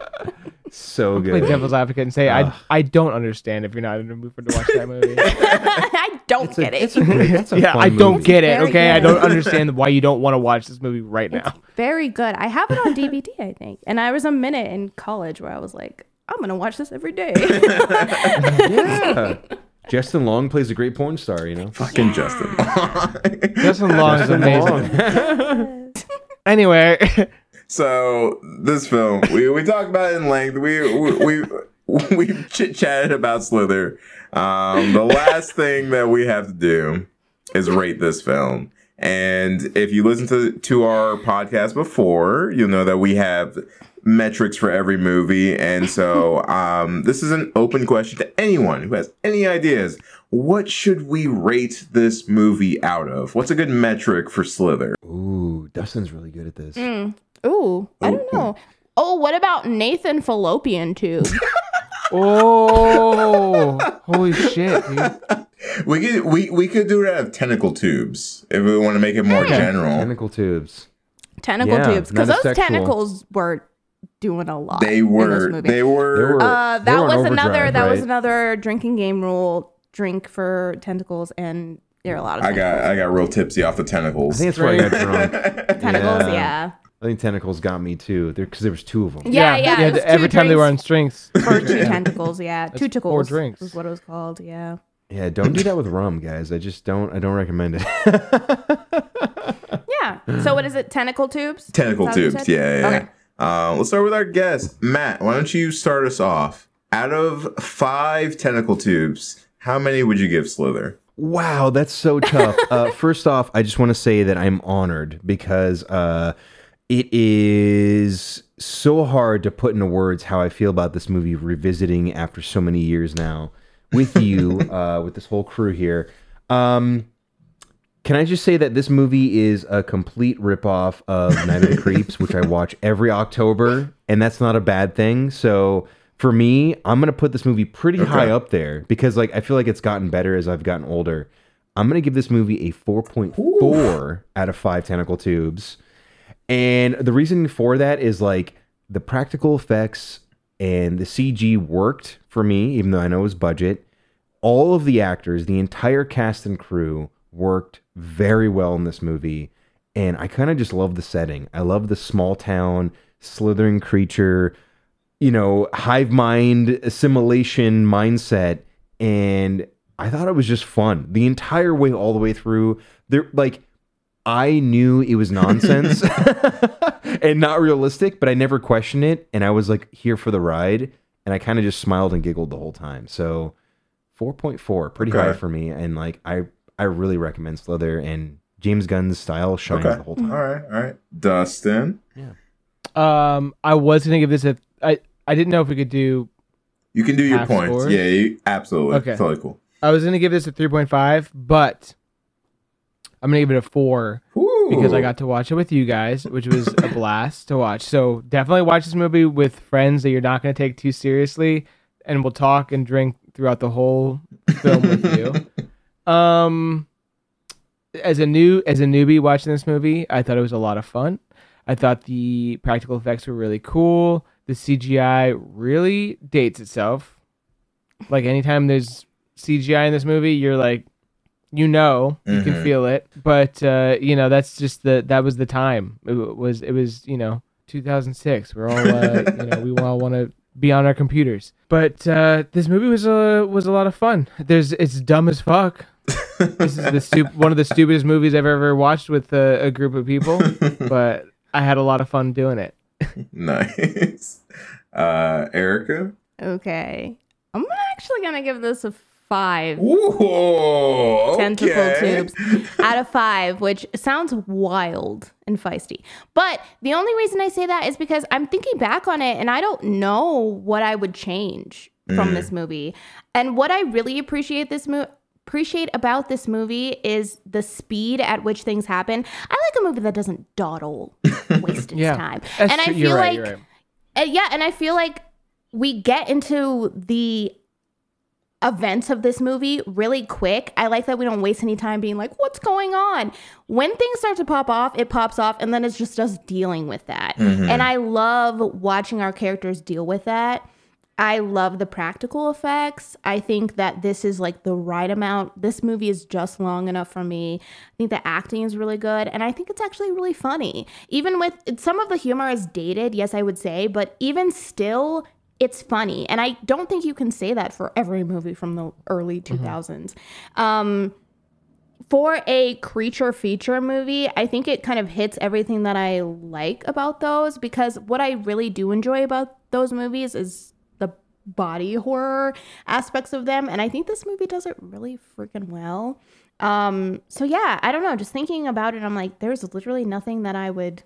So good. Play devil's advocate and say I don't understand if you're not in a mood to watch that movie. I don't get it. Okay, I don't understand why you don't want to watch this movie right now. It's very good. I have it on DVD, I think. And I was a minute in college where I was like, I'm gonna watch this every day. Yeah. Justin Long plays a great porn star. You know, fucking Justin. Justin Long is amazing. Anyway. So this film, we talked about it in length. We chit chatted about Slither. The last thing that we have to do is rate this film. And if you listen to our podcast before, you'll know that we have metrics for every movie. And so this is an open question to anyone who has any ideas. What should we rate this movie out of? What's a good metric for Slither? Ooh, Dustin's really good at this. Ooh, I don't know. Oh, what about Nathan Fallopian Tube? Oh, holy shit, dude. We could do it out of tentacle tubes if we want to make it more general. Tentacle tubes, because those tentacles were doing a lot. They were. That was another drinking game rule. Drink for tentacles and. There are a lot of tentacles. I got real tipsy off the tentacles. I think that's why I got drunk. Tentacles, yeah. I think tentacles got me too, because there was two of them. Yeah. Every time they were on strings. Or two tentacles, yeah. That's two tickles. Four drinks is what it was called, yeah. Yeah, don't do that with rum, guys. I just don't recommend it. Yeah. So what is it? Tentacle tubes? Tentacle tubes, yeah. Okay. Let's start with our guest. Matt, why don't you start us off? Out of 5 tentacle tubes, how many would you give Slither? Wow, that's so tough. First off, I just want to say that I'm honored because it is so hard to put into words how I feel about this movie revisiting after so many years now with you, with this whole crew here. Can I just say that this movie is a complete ripoff of Night of the Creeps, which I watch every October, and that's not a bad thing. So for me, I'm going to put this movie pretty high up there because like I feel like it's gotten better as I've gotten older. I'm going to give this movie a 4.4 out of 5 tentacle tubes. And the reason for that is like the practical effects and the CG worked for me, even though I know it was budget. All of the actors, the entire cast and crew worked very well in this movie, and I kind of just love the setting. I love the small town, slithering creature, you know, hive mind assimilation mindset, and I thought it was just fun the entire way, all the way through. There, like, I knew it was nonsense and not realistic, but I never questioned it, and I was like here for the ride, and I kind of just smiled and giggled the whole time. So 4.4, pretty high for me, and like I really recommend Slither, and James Gunn's style shines the whole time. All right. Dustin? Yeah. I was going to give this a... I didn't know if we could do... You can do your points. Scores. Yeah, absolutely. Okay. Totally cool. I was going to give this a 3.5, but I'm going to give it a 4 because I got to watch it with you guys, which was a blast to watch. So definitely watch this movie with friends that you're not going to take too seriously, and we'll talk and drink throughout the whole film with you. As a newbie watching this movie, I thought it was a lot of fun. I thought the practical effects were really cool. The CGI really dates itself. Like anytime there's CGI in this movie, you're like, you can feel it. But that's just that was the time. It was 2006. We're all we all want to be on our computers. But this movie was a lot of fun. It's dumb as fuck. This is one of the stupidest movies I've ever watched with a group of people, but I had a lot of fun doing it. Nice. Erica? Okay. I'm actually going to give this a 5. Ooh, tentacle tubes out of 5, which sounds wild and feisty. But the only reason I say that is because I'm thinking back on it, and I don't know what I would change from this movie. And what I really appreciate about this movie is the speed at which things happen. I like a movie that doesn't dawdle, waste its time. And I feel like, and I feel like we get into the events of this movie really quick. I like that we don't waste any time being like, what's going on? When things start to pop off, it pops off, and then it's just us dealing with that. Mm-hmm. And I love watching our characters deal with that. I love the practical effects. I think that this is like the right amount. This movie is just long enough for me. I think the acting is really good, and I think it's actually really funny. Even with some of the humor is dated, yes, I would say, but even still, it's funny. And I don't think you can say that for every movie from the early 2000s. For a creature feature movie, I think it kind of hits everything that I like about those, because what I really do enjoy about those movies is body horror aspects of them, and I think this movie does it really freaking well. I don't know, just thinking about it, I'm like, there's literally nothing that I would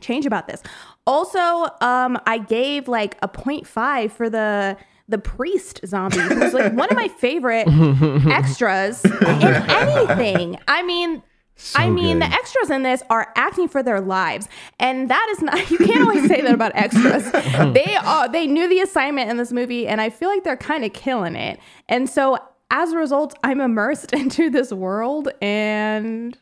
change about this. Also, I gave like a 0.5 for the priest zombie, who's like one of my favorite extras in anything. I mean, the extras in this are acting for their lives, and that is not, you can't always say that about extras. They knew the assignment in this movie, and I feel like they're kind of killing it. And so as a result, I'm immersed into this world, and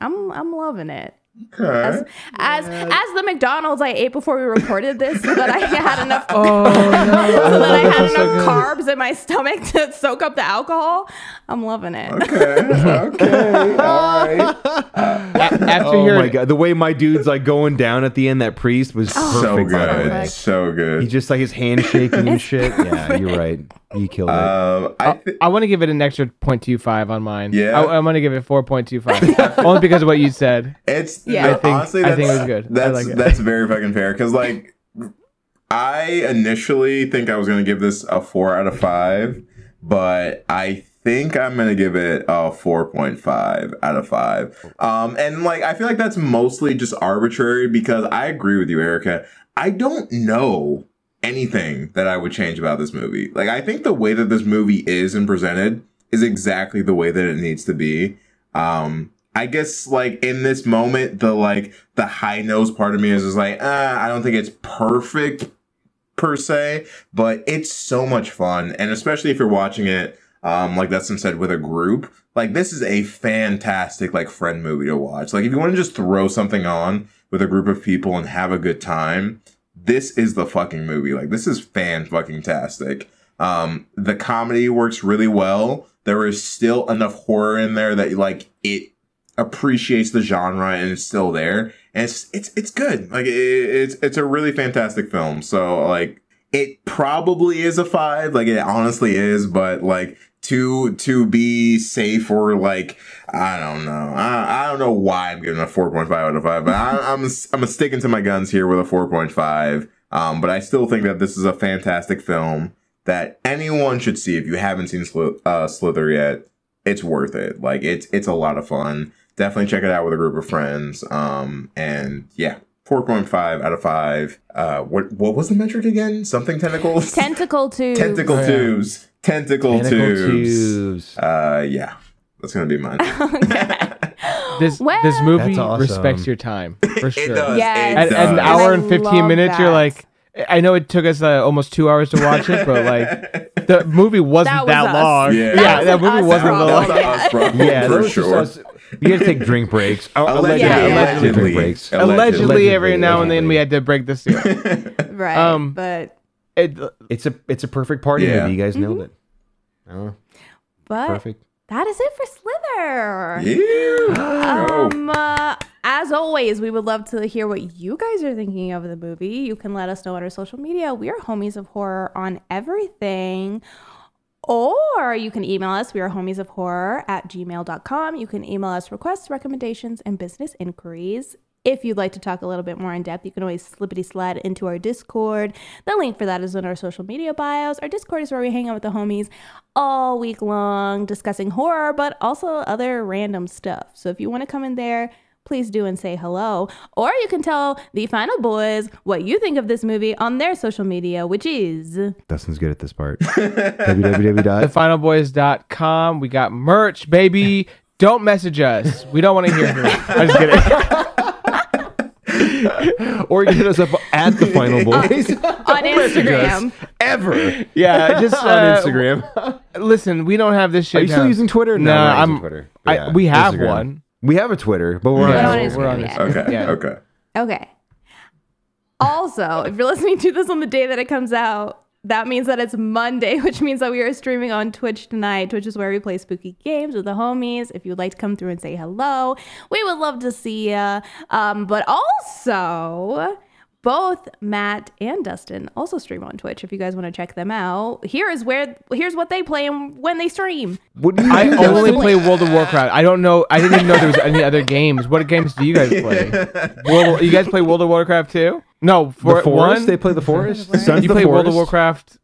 I'm loving it. Okay. As the McDonald's I ate before we recorded this, so that I had enough carbs in my stomach to soak up the alcohol, I'm loving it. Okay, all right. My God, the way my dude's like going down at the end, that priest was perfect. So good. He's just like his hand shaking and shit. Yeah, you're right. You killed it. I want to give it an extra 0.25 on mine. Yeah, I'm going to give it 4.25 only because of what you said. I think it was good. That's very fucking fair, because like I initially think I was going to give this a 4 out of 5, but I think I'm going to give it a 4.5 out of 5. And like, I feel like that's mostly just arbitrary because I agree with you, Erica. I don't know anything that I would change about this movie. Like, I think the way that this movie is and presented is exactly the way that it needs to be. I guess, like, in this moment, the high nose part of me is just like, I don't think it's perfect per se, but it's so much fun. And especially if you're watching it, like Dustin said, with a group, like, this is a fantastic, like, friend movie to watch. Like, if you want to just throw something on with a group of people and have a good time, this is the fucking movie. Like, this is fan-fucking-tastic. The comedy works really well. There is still enough horror in there that, like, it appreciates the genre and it's still there. And it's good. Like, it's a really fantastic film. So, like, it probably is a 5. Like, it honestly is. But, like, to be safe or, like, I don't know. I don't know why I'm giving a 4.5 out of 5. But I'm sticking to my guns here with a 4.5. But I still think that this is a fantastic film that anyone should see. If you haven't seen Slither yet, it's worth it. Like, it's a lot of fun. Definitely check it out with a group of friends. And yeah, 4.5 out of 5. What was the metric again? Something tentacles? Tentacle tubes. Tentacle tubes. Tentacle tubes. Yeah, that's going to be mine. This movie respects your time, for sure. It does. Yes. At an hour and 15 minutes, you're like, I know it took us almost 2 hours to watch it, but like the movie wasn't that long. Yeah, that movie wasn't that long. Yeah, for sure. We had to take drink breaks. Allegedly, every now and then we had to break the seal. Right, but it's a perfect party movie. You guys nailed it. Oh, but perfect. That is it for Slither. Yeah. As always, we would love to hear what you guys are thinking of the movie. You can let us know on our social media. We are Homies of Horror on everything. Or you can email us. We are homiesofhorror@gmail.com. You can email us requests, recommendations, and business inquiries. If you'd like to talk a little bit more in depth, you can always slippity slide into our Discord. The link for that is in our social media bios. Our Discord is where we hang out with the homies all week long, discussing horror, but also other random stuff. So if you want to come in there, please do and say hello. Or you can tell the Final Boys what you think of this movie on their social media, which is... Dustin's good at this part. www.thefinalboys.com. We got merch, baby. Don't message us. We don't want to hear from you. I'm just kidding. Or hit us up at the Final Boys on Instagram. Ever, yeah, just on Instagram. Listen, we don't have this shit. Are you still using Twitter? No, I'm using Twitter. Yeah, we have Instagram. One. We have a Twitter, but we're on Instagram. Okay, yeah. Okay. Also, if you're listening to this on the day that it comes out, that means that it's Monday, which means that we are streaming on Twitch tonight. Twitch is where we play spooky games with the homies. If you'd like to come through and say hello, we would love to see ya. But also, both Matt and Dustin also stream on Twitch. If you guys want to check them out, here's what they play and when they stream. I only play World of Warcraft. I don't know. I didn't even know there was any other games. What games do you guys play? You guys play World of Warcraft too? No, the Forest. One? They play the Forest. You play World of Warcraft.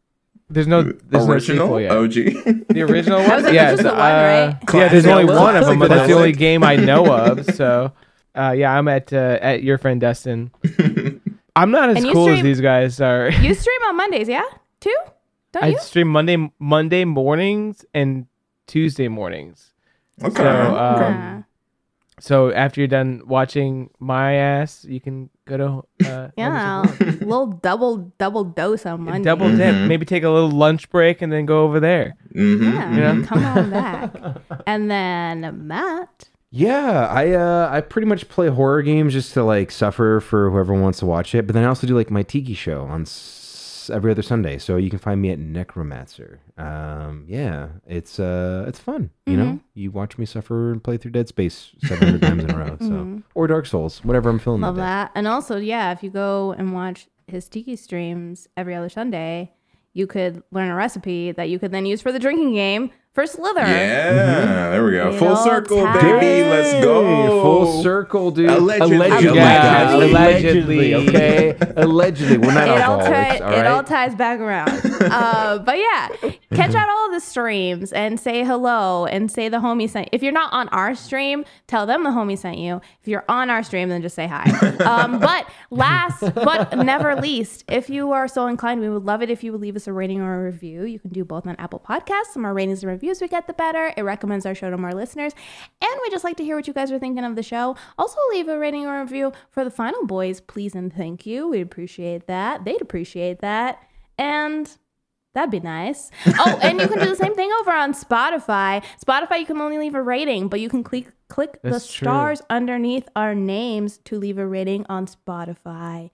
There's original no OG. The original one. Yeah, just the one, right? Yeah, there's only one of them, but that's the only game I know of. So, yeah, I'm at your friend Dustin. I'm not as cool as these guys are. You stream on Mondays, yeah? Too? Don't you? I stream Monday mornings and Tuesday mornings. Okay. So after you're done watching my ass, you can go to a little double dose on Monday. Double dip. Maybe take a little lunch break and then go over there. Mm-hmm. Yeah, come on back. And then Matt. Yeah, I pretty much play horror games just to like suffer for whoever wants to watch it. But then I also do like my Tiki show on every other Sunday, so you can find me at Necromancer. Yeah, it's fun. You know, you watch me suffer and play through Dead Space 700 times in a row, so or Dark Souls, whatever I'm feeling. Love that. And also, yeah, if you go and watch his Tiki streams every other Sunday, you could learn a recipe that you could then use for the drinking game for Slither. Yeah, there we go. Full circle, baby. Let's go. Full circle, dude. Allegedly. Okay. Allegedly. We're not alcoholics. All right? It all ties back around. But yeah, catch out all the streams and say hello and say the homie sent you. If you're not on our stream, tell them the homie sent you. If you're on our stream, then just say hi. But last but never least, if you are so inclined, we would love it if you would leave us a rating or a review. You can do both on Apple Podcasts. Some more ratings and reviews we get, the better. It recommends our show to more listeners. And we just like to hear what you guys are thinking of the show. Also, leave a rating or review for The Final Boys, please and thank you. We'd appreciate that. They'd appreciate that. And that'd be nice. Oh, and you can do the same thing over on Spotify. Spotify, you can only leave a rating, but you can click the stars underneath our names to leave a rating on Spotify.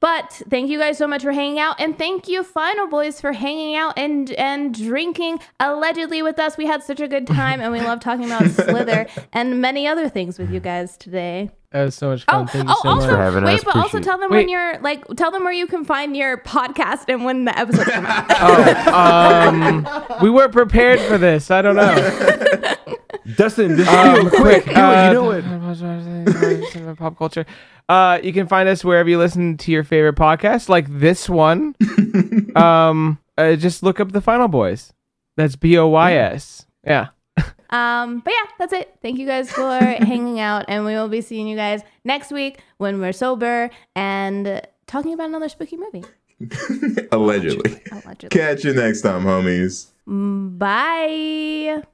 But thank you guys so much for hanging out. And thank you, Final Boys, for hanging out and drinking allegedly with us. We had such a good time, and we love talking about Slither and many other things with you guys today. That was so much fun. Thank you so much for having us. But also tell them when you're like, tell them where you can find your podcast and when the episode comes out. We weren't prepared for this. I don't know. Dustin, this is quick. You know it. Pop culture. You can find us wherever you listen to your favorite podcast, like this one. Just look up The Final Boys. That's BOYS. Yeah. But yeah, that's it. Thank you guys for hanging out, and we will be seeing you guys next week when we're sober and talking about another spooky movie. Allegedly. Catch you next time, homies. Bye.